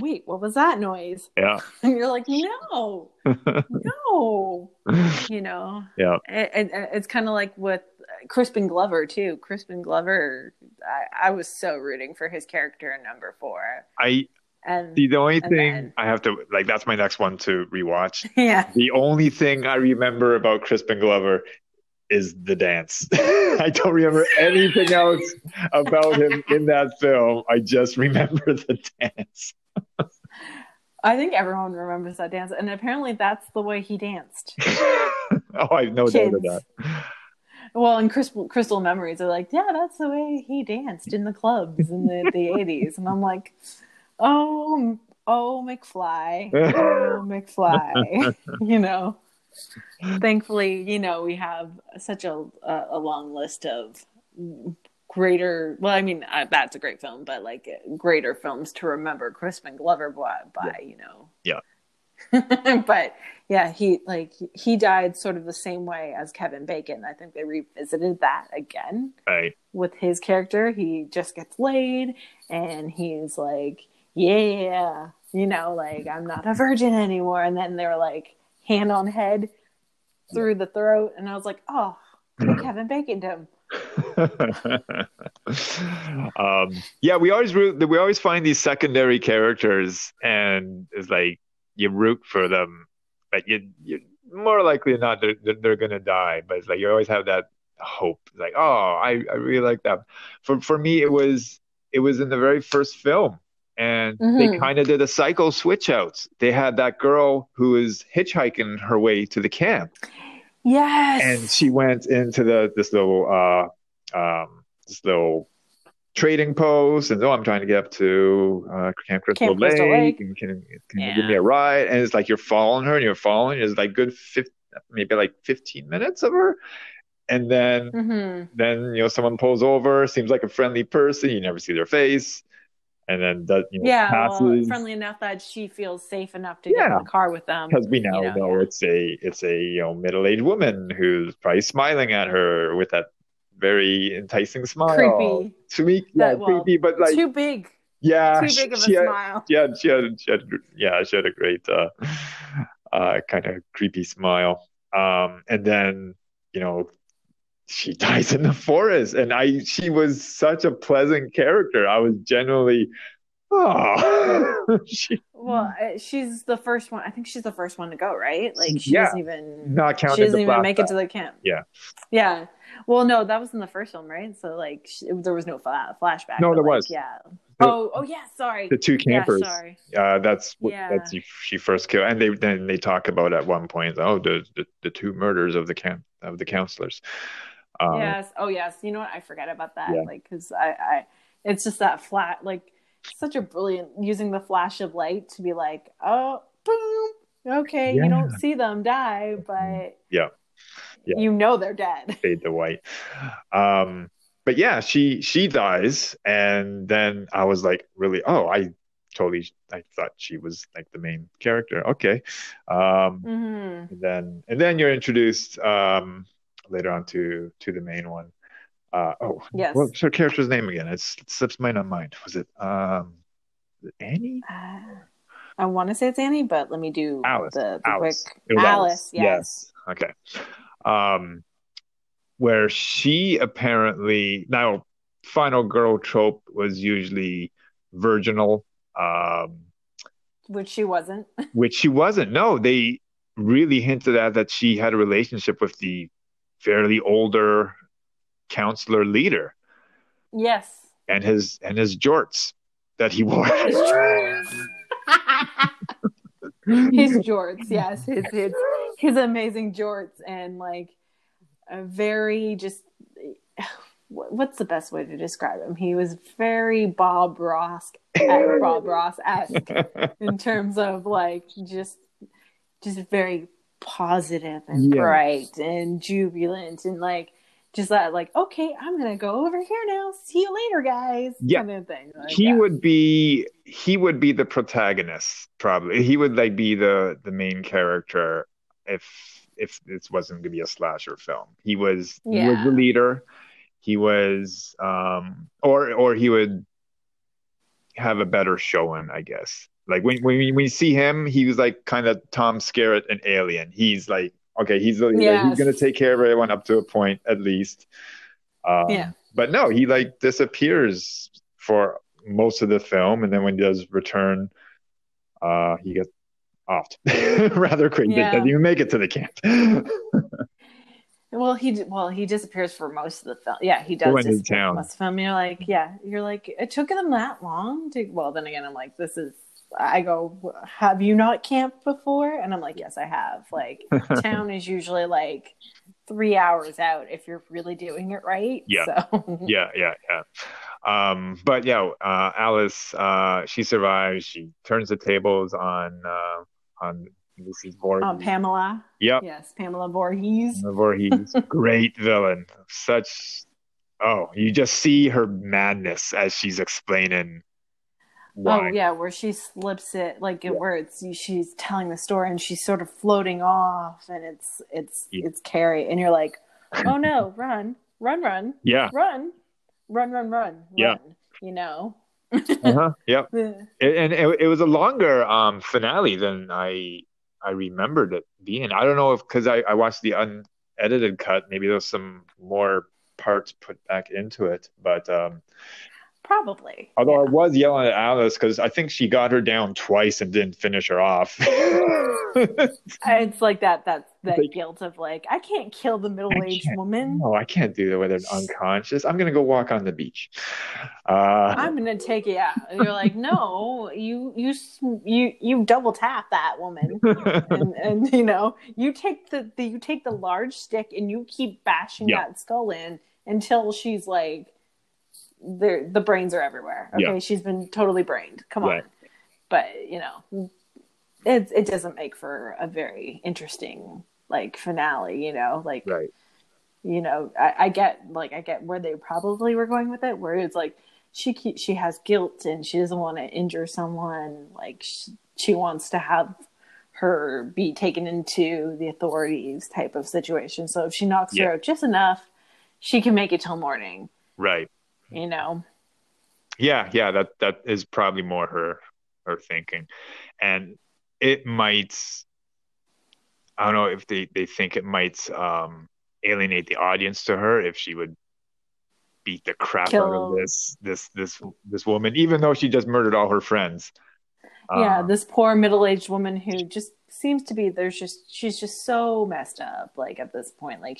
Wait, what was that noise? Yeah. And you're like, no. You know? Yeah. And it's kind of like with Crispin Glover, too. Crispin Glover, I was so rooting for his character in number 4. I have to, like, that's my next one to rewatch. Yeah. The only thing I remember about Crispin Glover is the dance. I don't remember anything else about him in that film. I just remember the dance. I think everyone remembers that dance, and apparently that's the way he danced. I have no doubt of that. Well, in Crystal Memories, they're like, yeah, that's the way he danced in the clubs in the 80s. And I'm like, oh, McFly. Oh, McFly. You know? Thankfully, you know, we have such a long list of greater. Well, I mean, that's a great film, but like greater films to remember Crispin Glover by you know. Yeah. But yeah, he died sort of the same way as Kevin Bacon. I think they revisited that again. Right. With his character, he just gets laid, and he's like, yeah, you know, like I'm not a virgin anymore. And then they're like. Hand on head through the throat, and I was like, "Oh, Kevin Bacon him." Yeah, we always find these secondary characters, and it's like you root for them, but you're more likely than not they're gonna die. But it's like you always have that hope. It's like, oh, I really like that. For me, it was in the very first film. And they kind of did a psycho switch outs. They had that girl who is hitchhiking her way to the camp. Yes. And she went into this little trading post, and I'm trying to get up to Camp Crystal Lake. And can you give me a ride? And it's like you're following her. It's like good 15 minutes of her. And then, someone pulls over, seems like a friendly person. You never see their face. And then, passes. Well, friendly enough that she feels safe enough to get in the car with them. Because we now know it's a middle-aged woman who's probably smiling at her with that very enticing smile. Creepy. Creepy, but like too big. Yeah. Too big of a smile. She had a great kind of creepy smile. And then, she dies in the forest, and she was such a pleasant character. I was genuinely, she's the first one. I think she's the first one to go, right? Like she doesn't even make it to the camp. Yeah, yeah. Well, no, that was in the first film, right? So like there was no flashback. No, there was. Yeah. Oh, yeah. Sorry. The two campers. Yeah, sorry. That's she first killed, and they talk about at one point. Oh, the two murders of the camp of the counselors. Yes. Oh, yes. You know what? I forgot about that. Yeah. Like, because it's just that flat, like, such a brilliant using the flash of light to be like, oh, boom. Okay, You don't see them die, but you know they're dead. Fade to white. But yeah, she dies, and then I was like, really? Oh, I thought she was like the main character. Okay. And then you're introduced later on to the main one. Yes. What's her character's name again? It slips my mind. Was it Annie? I want to say it's Annie, but let me do Alice. Alice. Yes. Okay. Where she apparently now final girl trope was usually virginal, which she wasn't. No, they really hinted at that she had a relationship with the fairly older counselor leader. Yes. And his jorts that he wore. His jorts. Yes. His amazing jorts, and like a very just what's the best way to describe him? He was very Bob Ross-esque in terms of like just very positive and bright and jubilant and like just that like, okay, I'm gonna go over here now, see you later guys, kind of thing. Like he would be the protagonist, probably. He would like be the main character if this wasn't gonna be a slasher film. He was the leader. He was or he would have a better showing, I guess. Like when you see him, he was like kind of Tom Skerritt in Alien. He's like, okay, he's the leader. Yes. He's gonna take care of everyone up to a point at least. But no, he like disappears for most of the film, and then when he does return, he gets offed rather quickly. Yeah. Doesn't even make it to the camp. Well, he disappears for most of the film. Yeah, he does disappear for most of the film. You're like, it took them that long to. Well, then again, I'm like, have you not camped before? And I'm like, yes, I have. Like, town is usually like 3 hours out if you're really doing it right. Yeah. So. Yeah. Alice, she survives. She turns the tables on. This is Voorhees. Pamela. Yep. Yes, Pamela Voorhees. Great villain. You just see her madness as she's explaining why. Oh, yeah, where she slips it, where it's she's telling the story and she's sort of floating off, and it's Carrie, and you're like, oh no, run. Yeah. Run. Yeah. You know. Yep. And it was a longer finale than I remembered it being. I don't know if because I watched the unedited cut, maybe there's some more parts put back into it, but probably. Although I was yelling at Alice because I think she got her down twice and didn't finish her off. It's like that. That's the guilt of like, I can't kill the middle-aged woman. No, I can't do that when they're unconscious. I'm gonna go walk on the beach. I'm gonna take it out. You're like, no, you double tap that woman, and you know, you take the large stick and you keep bashing that skull in until she's like, the brains are everywhere. Okay, she's been totally brained. Come on, but you know. It doesn't make for a very interesting like finale, you know, like, you know, I get where they probably were going with it, where it's like she has guilt and she doesn't want to injure someone, like she wants to have her be taken into the authorities type of situation. So if she knocks her out just enough, she can make it till morning, right? You know, yeah, that is probably more her thinking, and. It might, I don't know if they think it might alienate the audience to her if she would beat the crap out of this woman, even though she just murdered all her friends. Yeah, this poor middle-aged woman who just seems to be she's just so messed up. Like at this point, like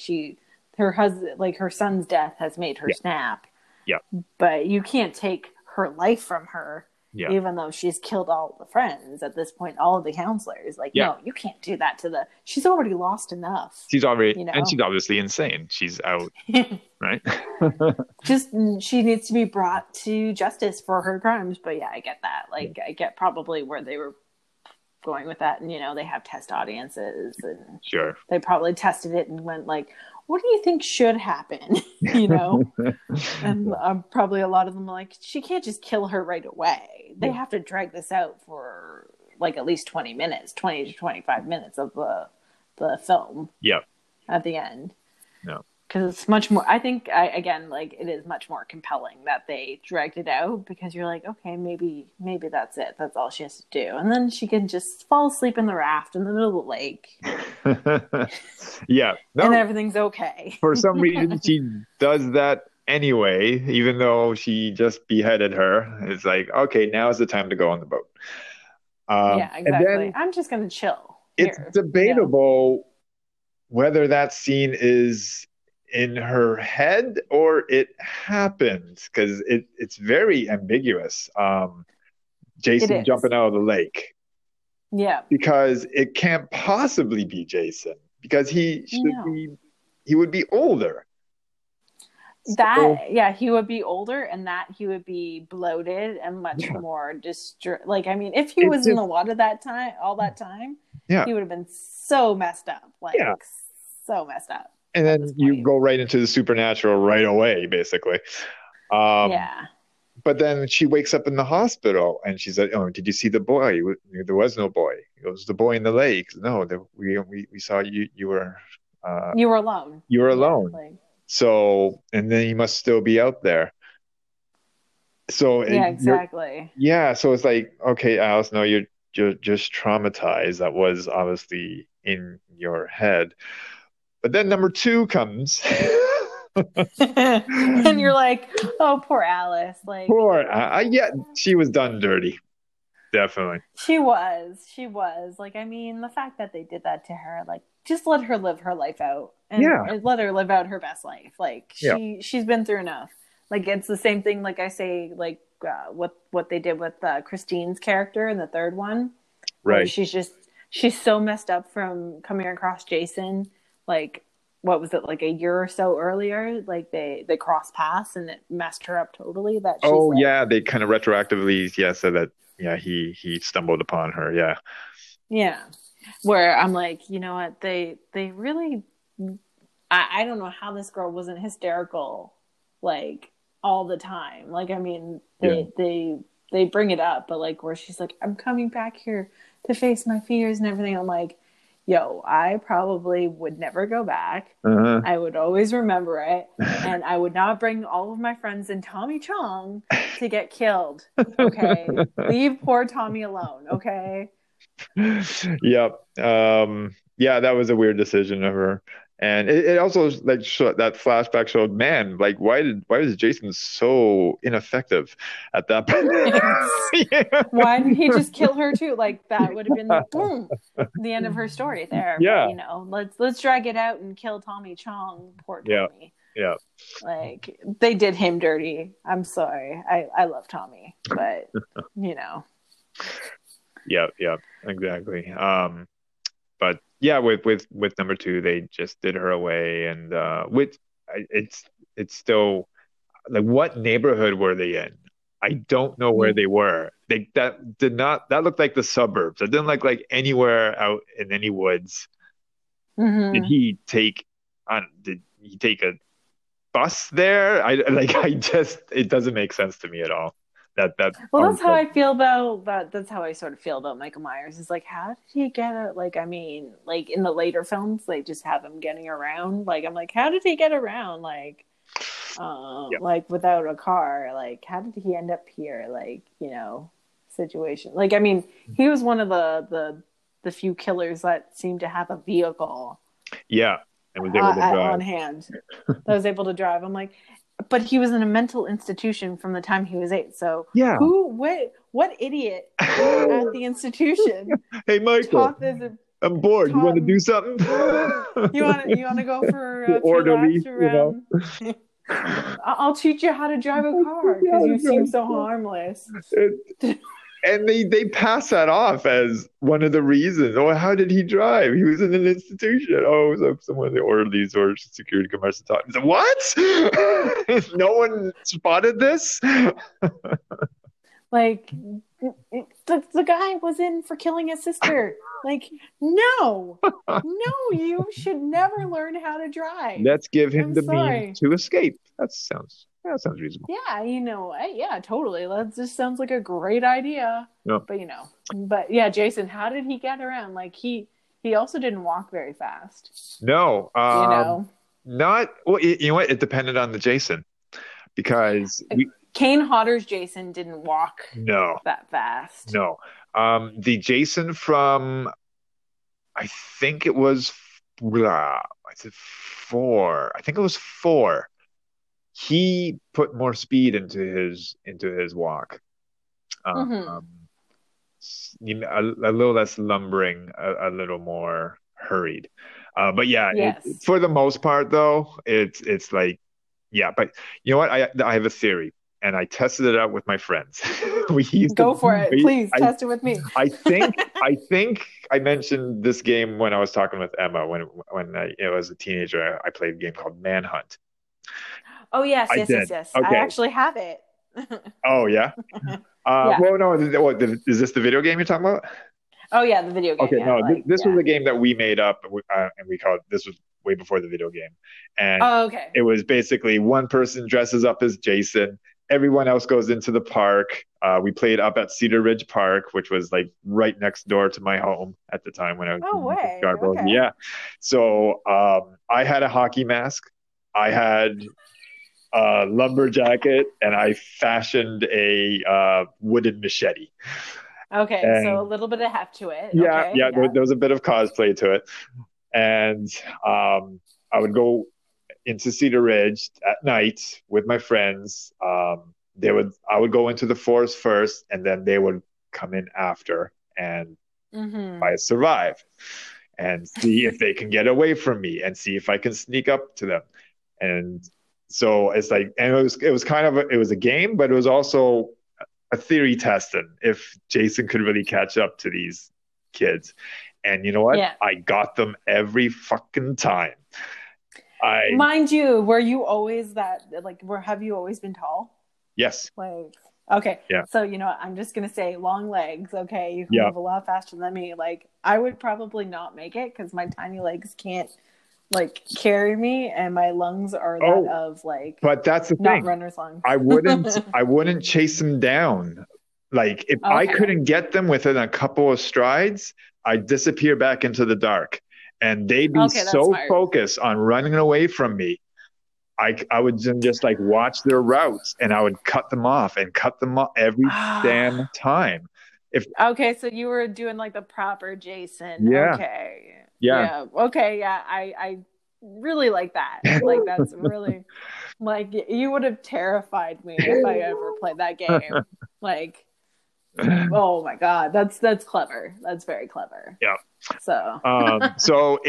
her son's death has made her snap. Yeah, but you can't take her life from her. Yeah. Even though she's killed all the friends at this point, all of the counselors, like, no, you can't do that to she's already lost enough. She's already, you know? And she's obviously insane. She's out, right? Just, she needs to be brought to justice for her crimes. But yeah, I get that. Like, I get probably where they were going with that. And, you know, they have test audiences and they probably tested it and went like, what do you think should happen? You know, and probably a lot of them are like, she can't just kill her right away. They have to drag this out for like at least 20 to 25 minutes of the film. Yeah. At the end. No. Because it's much more, I think, it is much more compelling that they dragged it out, because you're like, okay, maybe that's it. That's all she has to do. And then she can just fall asleep in the raft in the middle of the lake. No, and everything's okay. For some reason, she does that anyway, even though she just beheaded her. It's like, okay, now is the time to go on the boat. Exactly. And then, I'm just going to chill. It's here. Debatable whether that scene is in her head or it happened, because it's very ambiguous. Jason jumping out of the lake, because it can't possibly be Jason, because he would be older, and he would be bloated and much more distraught. Like, I mean, if he was in the water all that time, he would have been so messed up, so messed up. And then you go right into the supernatural right away, basically. But then she wakes up in the hospital and she's like, "Oh, did you see the boy? There was no boy. It was the boy in the lake. No, we saw you. You were alone. You were alone. Like, so, and then you must still be out there." So exactly. Yeah, so it's like, okay, Alice, no, you're just traumatized. That was obviously in your head. But then number two comes. And you're like, oh, poor Alice. Like, she was done dirty. Definitely. She was. Like, I mean, the fact that they did that to her, like, just let her live her life out. And let her live out her best life. Like, she's been through enough. Like, it's the same thing, like I say, like, what they did with Christine's character in the third one. Right. She's so messed up from coming across Jason. Like, what was it, like a year or so earlier? Like, they cross paths and it messed her up totally. That she's they kind of retroactively said that he stumbled upon her. Yeah. Where I'm like, you know what, they really, I don't know how this girl wasn't hysterical like all the time. Like, I mean, they bring it up, but like where she's like, I'm coming back here to face my fears and everything. I'm like, yo, I probably would never go back. Uh-huh. I would always remember it. And I would not bring all of my friends and Tommy Chong to get killed. Okay. Leave poor Tommy alone. Okay. Yep. Yeah, that was a weird decision of her. And it also like that flashback showed, man, like why was Jason so ineffective at that point? Yeah. Why didn't he just kill her too? Like that would have been like, boom, the end of her story there. Yeah, but, you know, let's drag it out and kill Tommy Chong, poor Tommy. Yeah, like they did him dirty. I'm sorry, I love Tommy, but you know. Yeah, exactly. But yeah, with number two, they just did her away, and it's still like, what neighborhood were they in? I don't know where they were. That looked like the suburbs. It didn't look like anywhere out in any woods. Mm-hmm. Did he take a bus there? It doesn't make sense to me at all. That's how I sort of feel about Michael Myers. Is like, how did he get it? Like, I mean, like in the later films, they just have him getting around. Like, I'm like, how did he get around? Like, like without a car. Like, how did he end up here? Like, you know, situation. Like, I mean, he was one of the few killers that seemed to have a vehicle. Yeah, and was able to drive on hand. That was able to drive. I'm like. But he was in a mental institution from the time he was 8. So what idiot at the institution? Hey, Michael, I'm bored. You want to do something? You want to go for a orderly? You know? I'll teach you how to drive a car because you seem so harmless. And they pass that off as one of the reasons. Oh, how did he drive? He was in an institution. Oh, so someone of the orderlies or security guards taught him. What? No one spotted this? Like, the guy was in for killing his sister. Like, no, you should never learn how to drive. Let's give him means to escape. That sounds reasonable. Yeah, you know, yeah, totally. That just sounds like a great idea. Yeah. But, you know, yeah, Jason, how did he get around? Like, he also didn't walk very fast. No. You know? Not, well, you know what? It depended on the Jason because... Kane Hodder's Jason didn't walk that fast. No. The Jason from, I think it was, 4. I think it was 4. He put more speed into his walk, a little less lumbering, a little more hurried. But yeah, yes. For the most part, though, it's like, yeah. But you know what? I have a theory, and I tested it out with my friends. Please test it with me. I think I mentioned this game when I was talking with Emma when I was a teenager. I played a game called Manhunt. Oh, yes. Okay. I actually have it. Oh, yeah? Yeah. Well, no, is this the video game you're talking about? Oh, yeah, the video game. Okay, yeah, no, this was a game that we made up, and we called it, this was way before the video game. And it was basically one person dresses up as Jason, everyone else goes into the park. We played up at Cedar Ridge Park, which was like right next door to my home at the time when I was in Scarborough. Okay. Yeah. So I had a hockey mask. I had... lumber jacket, and I fashioned a wooden machete. Okay, and so a little bit of heft to it. Yeah, okay, yeah. There was a bit of cosplay to it, and I would go into Cedar Ridge at night with my friends. I would go into the forest first, and then they would come in after, and I survive, and see if they can get away from me, and see if I can sneak up to them, and. So it's like, and it was kind of it was a game, but it was also a theory testing if Jason could really catch up to these kids. And you know what? Yeah. I got them every fucking time. Mind you, were you always have you always been tall? Yes. Like, okay. Yeah. So, you know, I'm just going to say long legs. Okay. You can move a lot faster than me. Like, I would probably not make it because my tiny legs can't, like, carry me, and my lungs are that of like. But that's the thing. Not runner's lungs. I wouldn't chase them down. Like if I couldn't get them within a couple of strides, I'd disappear back into the dark, and they'd be so focused on running away from me. I would just like watch their routes, and I would cut them off every damn time. So you were doing like the proper Jason. Yeah. Okay. Yeah. Okay. Yeah. I really like that. Like, that's really, like, you would have terrified me if I ever played that game. Like, oh my God, that's clever. That's very clever. Yeah. So, so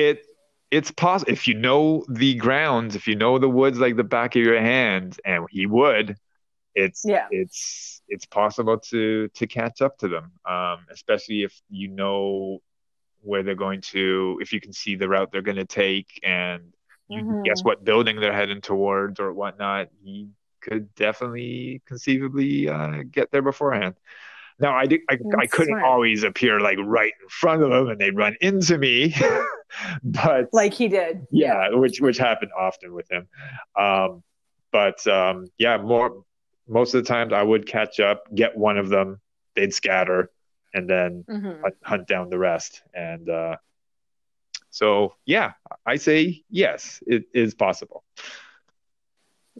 it's possible if you know the grounds, if you know the woods like the back of your hand, and he would. It's possible to catch up to them, especially if you know where they're going to, if you can see the route they're going to take, and you mm-hmm. guess what building they're heading towards or whatnot. He could definitely conceivably get there beforehand. Now, I couldn't always appear like right in front of them and they'd run into me, but like he did, which happened often with him. Most of the times I would catch up, get one of them, they'd scatter, and then mm-hmm. hunt down the rest. And I say yes, it is possible.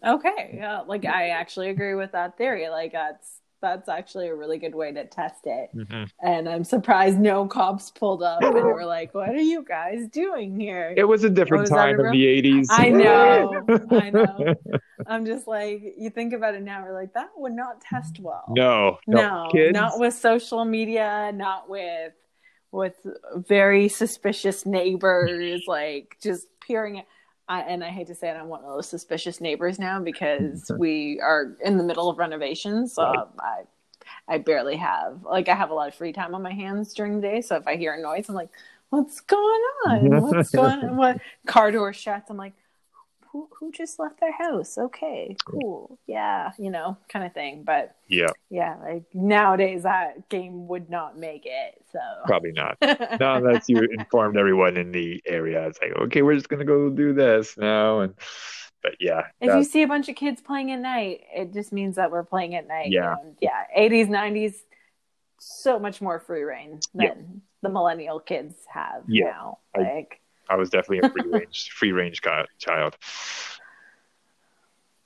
Okay. Yeah, like I actually agree with that theory. Like that's actually a really good way to test it. Mm-hmm. And I'm surprised no cops pulled up and were like, what are you guys doing here? It was a different time in the 80s. I know. I'm just like, you think about it now, we're like, that would not test well. No, kids. Not with social media, not with very suspicious neighbors, like just peering at. And I hate to say it, I'm one of those suspicious neighbors now because we are in the middle of renovations. So I barely have, like, I have a lot of free time on my hands during the day. So if I hear a noise, I'm like, what's going on? What's going on? What? Car door shuts. I'm like, who just left their house? Okay, cool. Yeah, you know, kind of thing. But yeah, like nowadays that game would not make it. So probably not. Not unless you informed everyone in the area. It's like, okay, we're just gonna go do this now. And but yeah, if you see a bunch of kids playing at night, it just means that we're playing at night. Yeah, and 80s, 90s, so much more free reign than the millennial kids have now. Like I was definitely a free range child.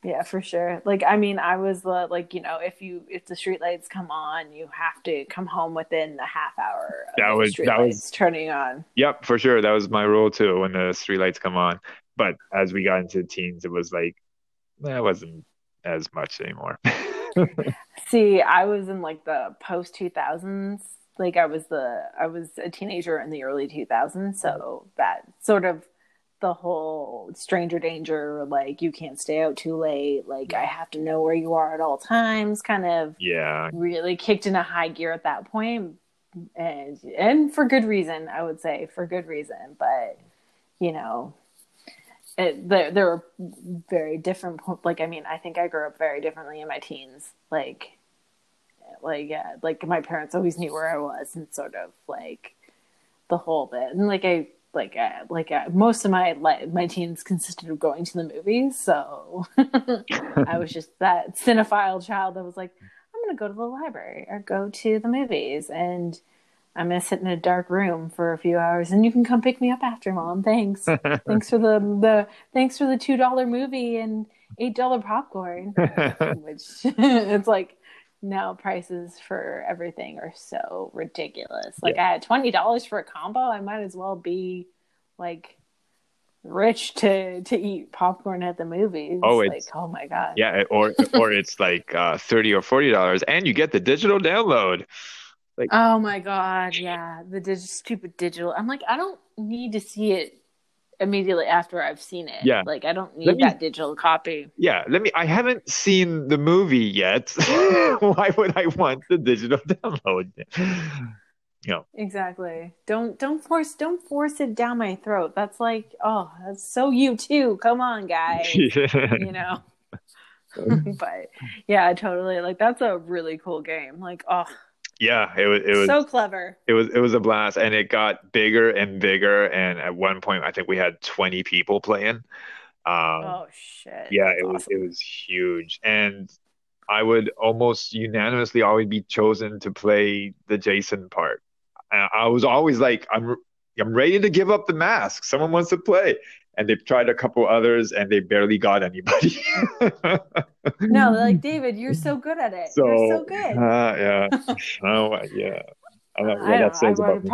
Yeah, for sure. Like, I mean, I was the, like, you know, if the streetlights come on, you have to come home within the half hour of the streetlights turning on. Yep, for sure. That was my rule too, when the streetlights come on. But as we got into teens, it was like, that wasn't as much anymore. See, I was in like the post 2000s. Like I was a teenager in the early 2000s. So that sort of the whole stranger danger, like you can't stay out too late. Like I have to know where you are at all times kind of really kicked into high gear at that point. And for good reason, I would say for good reason, but you know, there were very different, like, I mean, I think I grew up very differently in my teens. Like my parents always knew where I was, and sort of like the whole bit. And most of my teens consisted of going to the movies, so I was just that cinephile child that was like, I'm gonna go to the library or go to the movies, and I'm gonna sit in a dark room for a few hours, and you can come pick me up after, Mom. Thanks, thanks for the $2 movie and $8 popcorn, which it's like. Now prices for everything are so ridiculous. Like I had $20 for a combo. I might as well be like rich to eat popcorn at the movies. Oh, it's like, oh my God. Yeah. Or it's like $30 or $40 and you get the digital download. Like, oh my God. Yeah. The stupid digital. I'm like, I don't need to see it immediately after I've seen it. Yeah. Like I don't need that digital copy. Yeah. I haven't seen the movie yet. Why would I want the digital download? No. Exactly. Don't force it down my throat. That's like, oh, that's so you too. Come on, guys. You know. But yeah, totally. Like that's a really cool game. Like, oh, yeah, it was so clever. It was a blast, and it got bigger and bigger. And at one point, I think we had 20 people playing. Oh shit! Yeah, it was huge, and I would almost unanimously always be chosen to play the Jason part. And I was always like, I'm ready to give up the mask. Someone wants to play. And they've tried a couple others, and they barely got anybody. No, they're like, David, you're so good at it. You're so good. Yeah. Oh, yeah. I don't know what that says about me.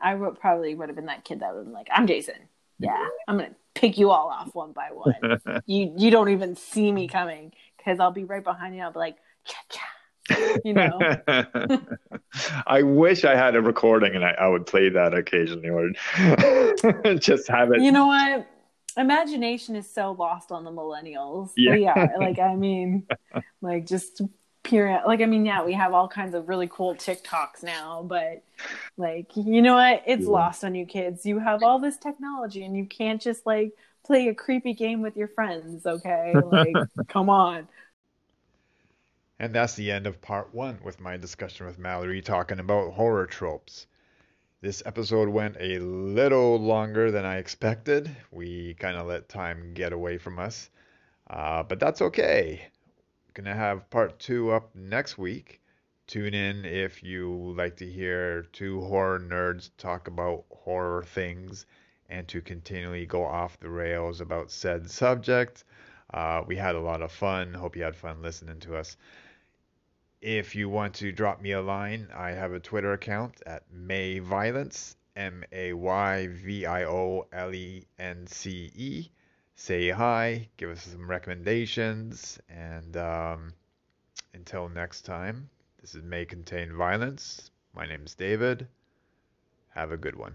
I would probably would have been that kid that would have been like, I'm Jason. Yeah, I'm going to pick you all off one by one. You don't even see me coming because I'll be right behind you. I'll be like, cha-cha. You know, I wish I had a recording and I would play that occasionally or just have it. You know what? Imagination is so lost on the millennials. Yeah. Yeah, like, I mean, like just pure, like, I mean, yeah, we have all kinds of really cool TikToks now, but like, you know what? It's lost on you kids. You have all this technology and you can't just like play a creepy game with your friends. Okay. Like, come on. And that's the end of part one with my discussion with Mallory talking about horror tropes. This episode went a little longer than I expected. We kind of let time get away from us. But that's okay. Going to have part two up next week. Tune in if you like to hear two horror nerds talk about horror things and to continually go off the rails about said subject. We had a lot of fun. Hope you had fun listening to us. If you want to drop me a line, I have a Twitter account at @MayViolence, MayVioLence. Say hi, give us some recommendations, and until next time, this is May Contain Violence. My name is David. Have a good one.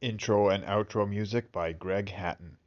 Intro and outro music by Greg Hatton.